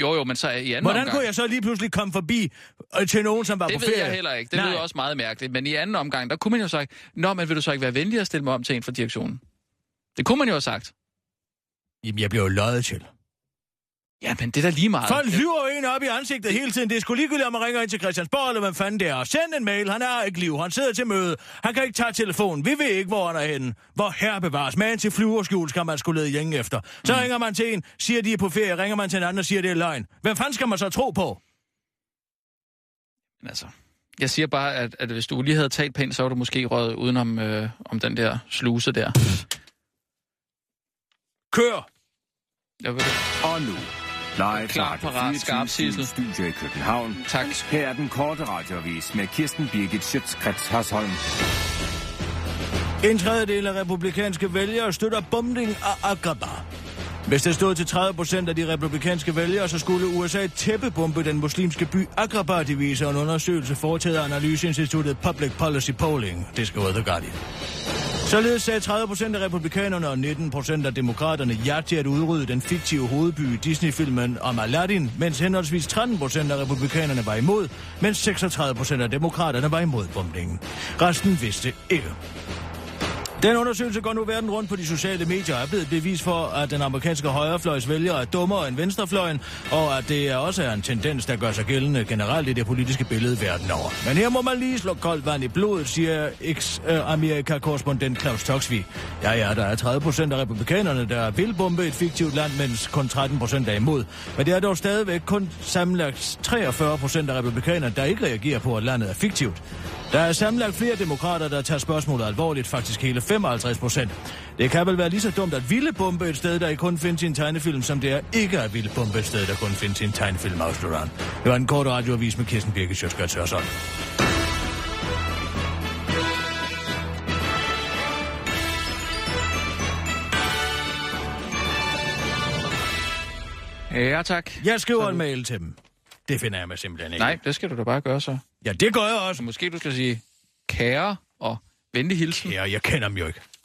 Jo, jo, men så i anden omgang... Hvordan kunne jeg så lige pludselig komme forbi til nogen, som var på ferie? Det ved jeg heller ikke. Det lyder også meget mærkeligt. Men i anden omgang, der kunne man jo sagt, nå, men vil du så ikke være venlig at stille mig om til en fra direktionen? Det kunne man jo have sagt. Jamen, jeg blev jo løjet til. Ja, men det er da lige meget. Folk lyver jo en op i ansigtet hele tiden. Det er sgu ligegyldigt, om man ringer ind til Christiansborg, eller hvad fanden det er. Send en mail. Han er ikke liv. Han sidder til møde. Han kan ikke tage telefonen. Vi ved ikke, hvor han er henne. Hvor herre bevares. Man til flyverskjul skal man sgu lede gænge efter. Så mm. ringer man til en, siger de er på ferie. Ringer man til en anden og siger, det er løgn. Hvem fanden skal man så tro på? Altså, jeg siger bare, at, at hvis du lige havde talt pænt, så var du måske røget udenom øh, om den der sluse der. Kør! Jeg ved det. Og nu... Live klart parat, skarp Sissel. Studie i København. Tak. Her er Den Korte Radioavis med Kirsten Birgit Schiøtz Kretz Hørsholm. En tredjedel af republikanske vælgere støtter bombning af Aqaba. Hvis det stod til tredive procent af de republikanske vælgere, så skulle U S A tæppebombe den muslimske by Aqaba, det viser en undersøgelse foretaget af analyseinstituttet Public Policy Polling. Det skriver The Guardian. Således sagde tredive procent af republikanerne og nitten procent af demokraterne ja til at udrydde den fiktive hovedby i Disney-filmen om Aladdin, mens henholdsvis tretten procent af republikanerne var imod, mens seksogtredive procent af demokraterne var imod bombningen. Resten vidste ikke. Den undersøgelse går nu verden rundt på de sociale medier og er blevet bevis for, at den amerikanske højrefløjs vælgere er dummere end venstrefløjen, og at det også er en tendens, der gør sig gældende generelt i det politiske billede verden over. Men her må man lige slå koldt vand i blodet, siger eks-Amerika-korrespondent Claus Toksvig. Ja, ja, der er tredive procent af republikanerne, der vil bombe et fiktivt land, mens kun tretten procent er imod. Men det er dog stadigvæk kun sammenlagt treogfyrre procent af republikanerne, der ikke reagerer på, at landet er fiktivt. Der er sammenlagt flere demokrater, der tager spørgsmålet alvorligt, faktisk hele femoghalvtreds procent. Det kan vel være lige så dumt at ville bombe et sted, der ikke kun findes i en tegnefilm, som det er ikke at ville bombe et sted, der kun findes i en tegnefilm, afslutter han. Det var en kort radioavis med Kirsten Birgit Schiøtz Kretz Hørsholm. Ja, tak. Jeg skriver så en mail til dem. Det finder jeg mig simpelthen ikke. Nej, det skal du da bare gøre så. Ja, det gør jeg også. Måske du skal sige kære og venlig hilsen. Ja, jeg kender dem jo ikke.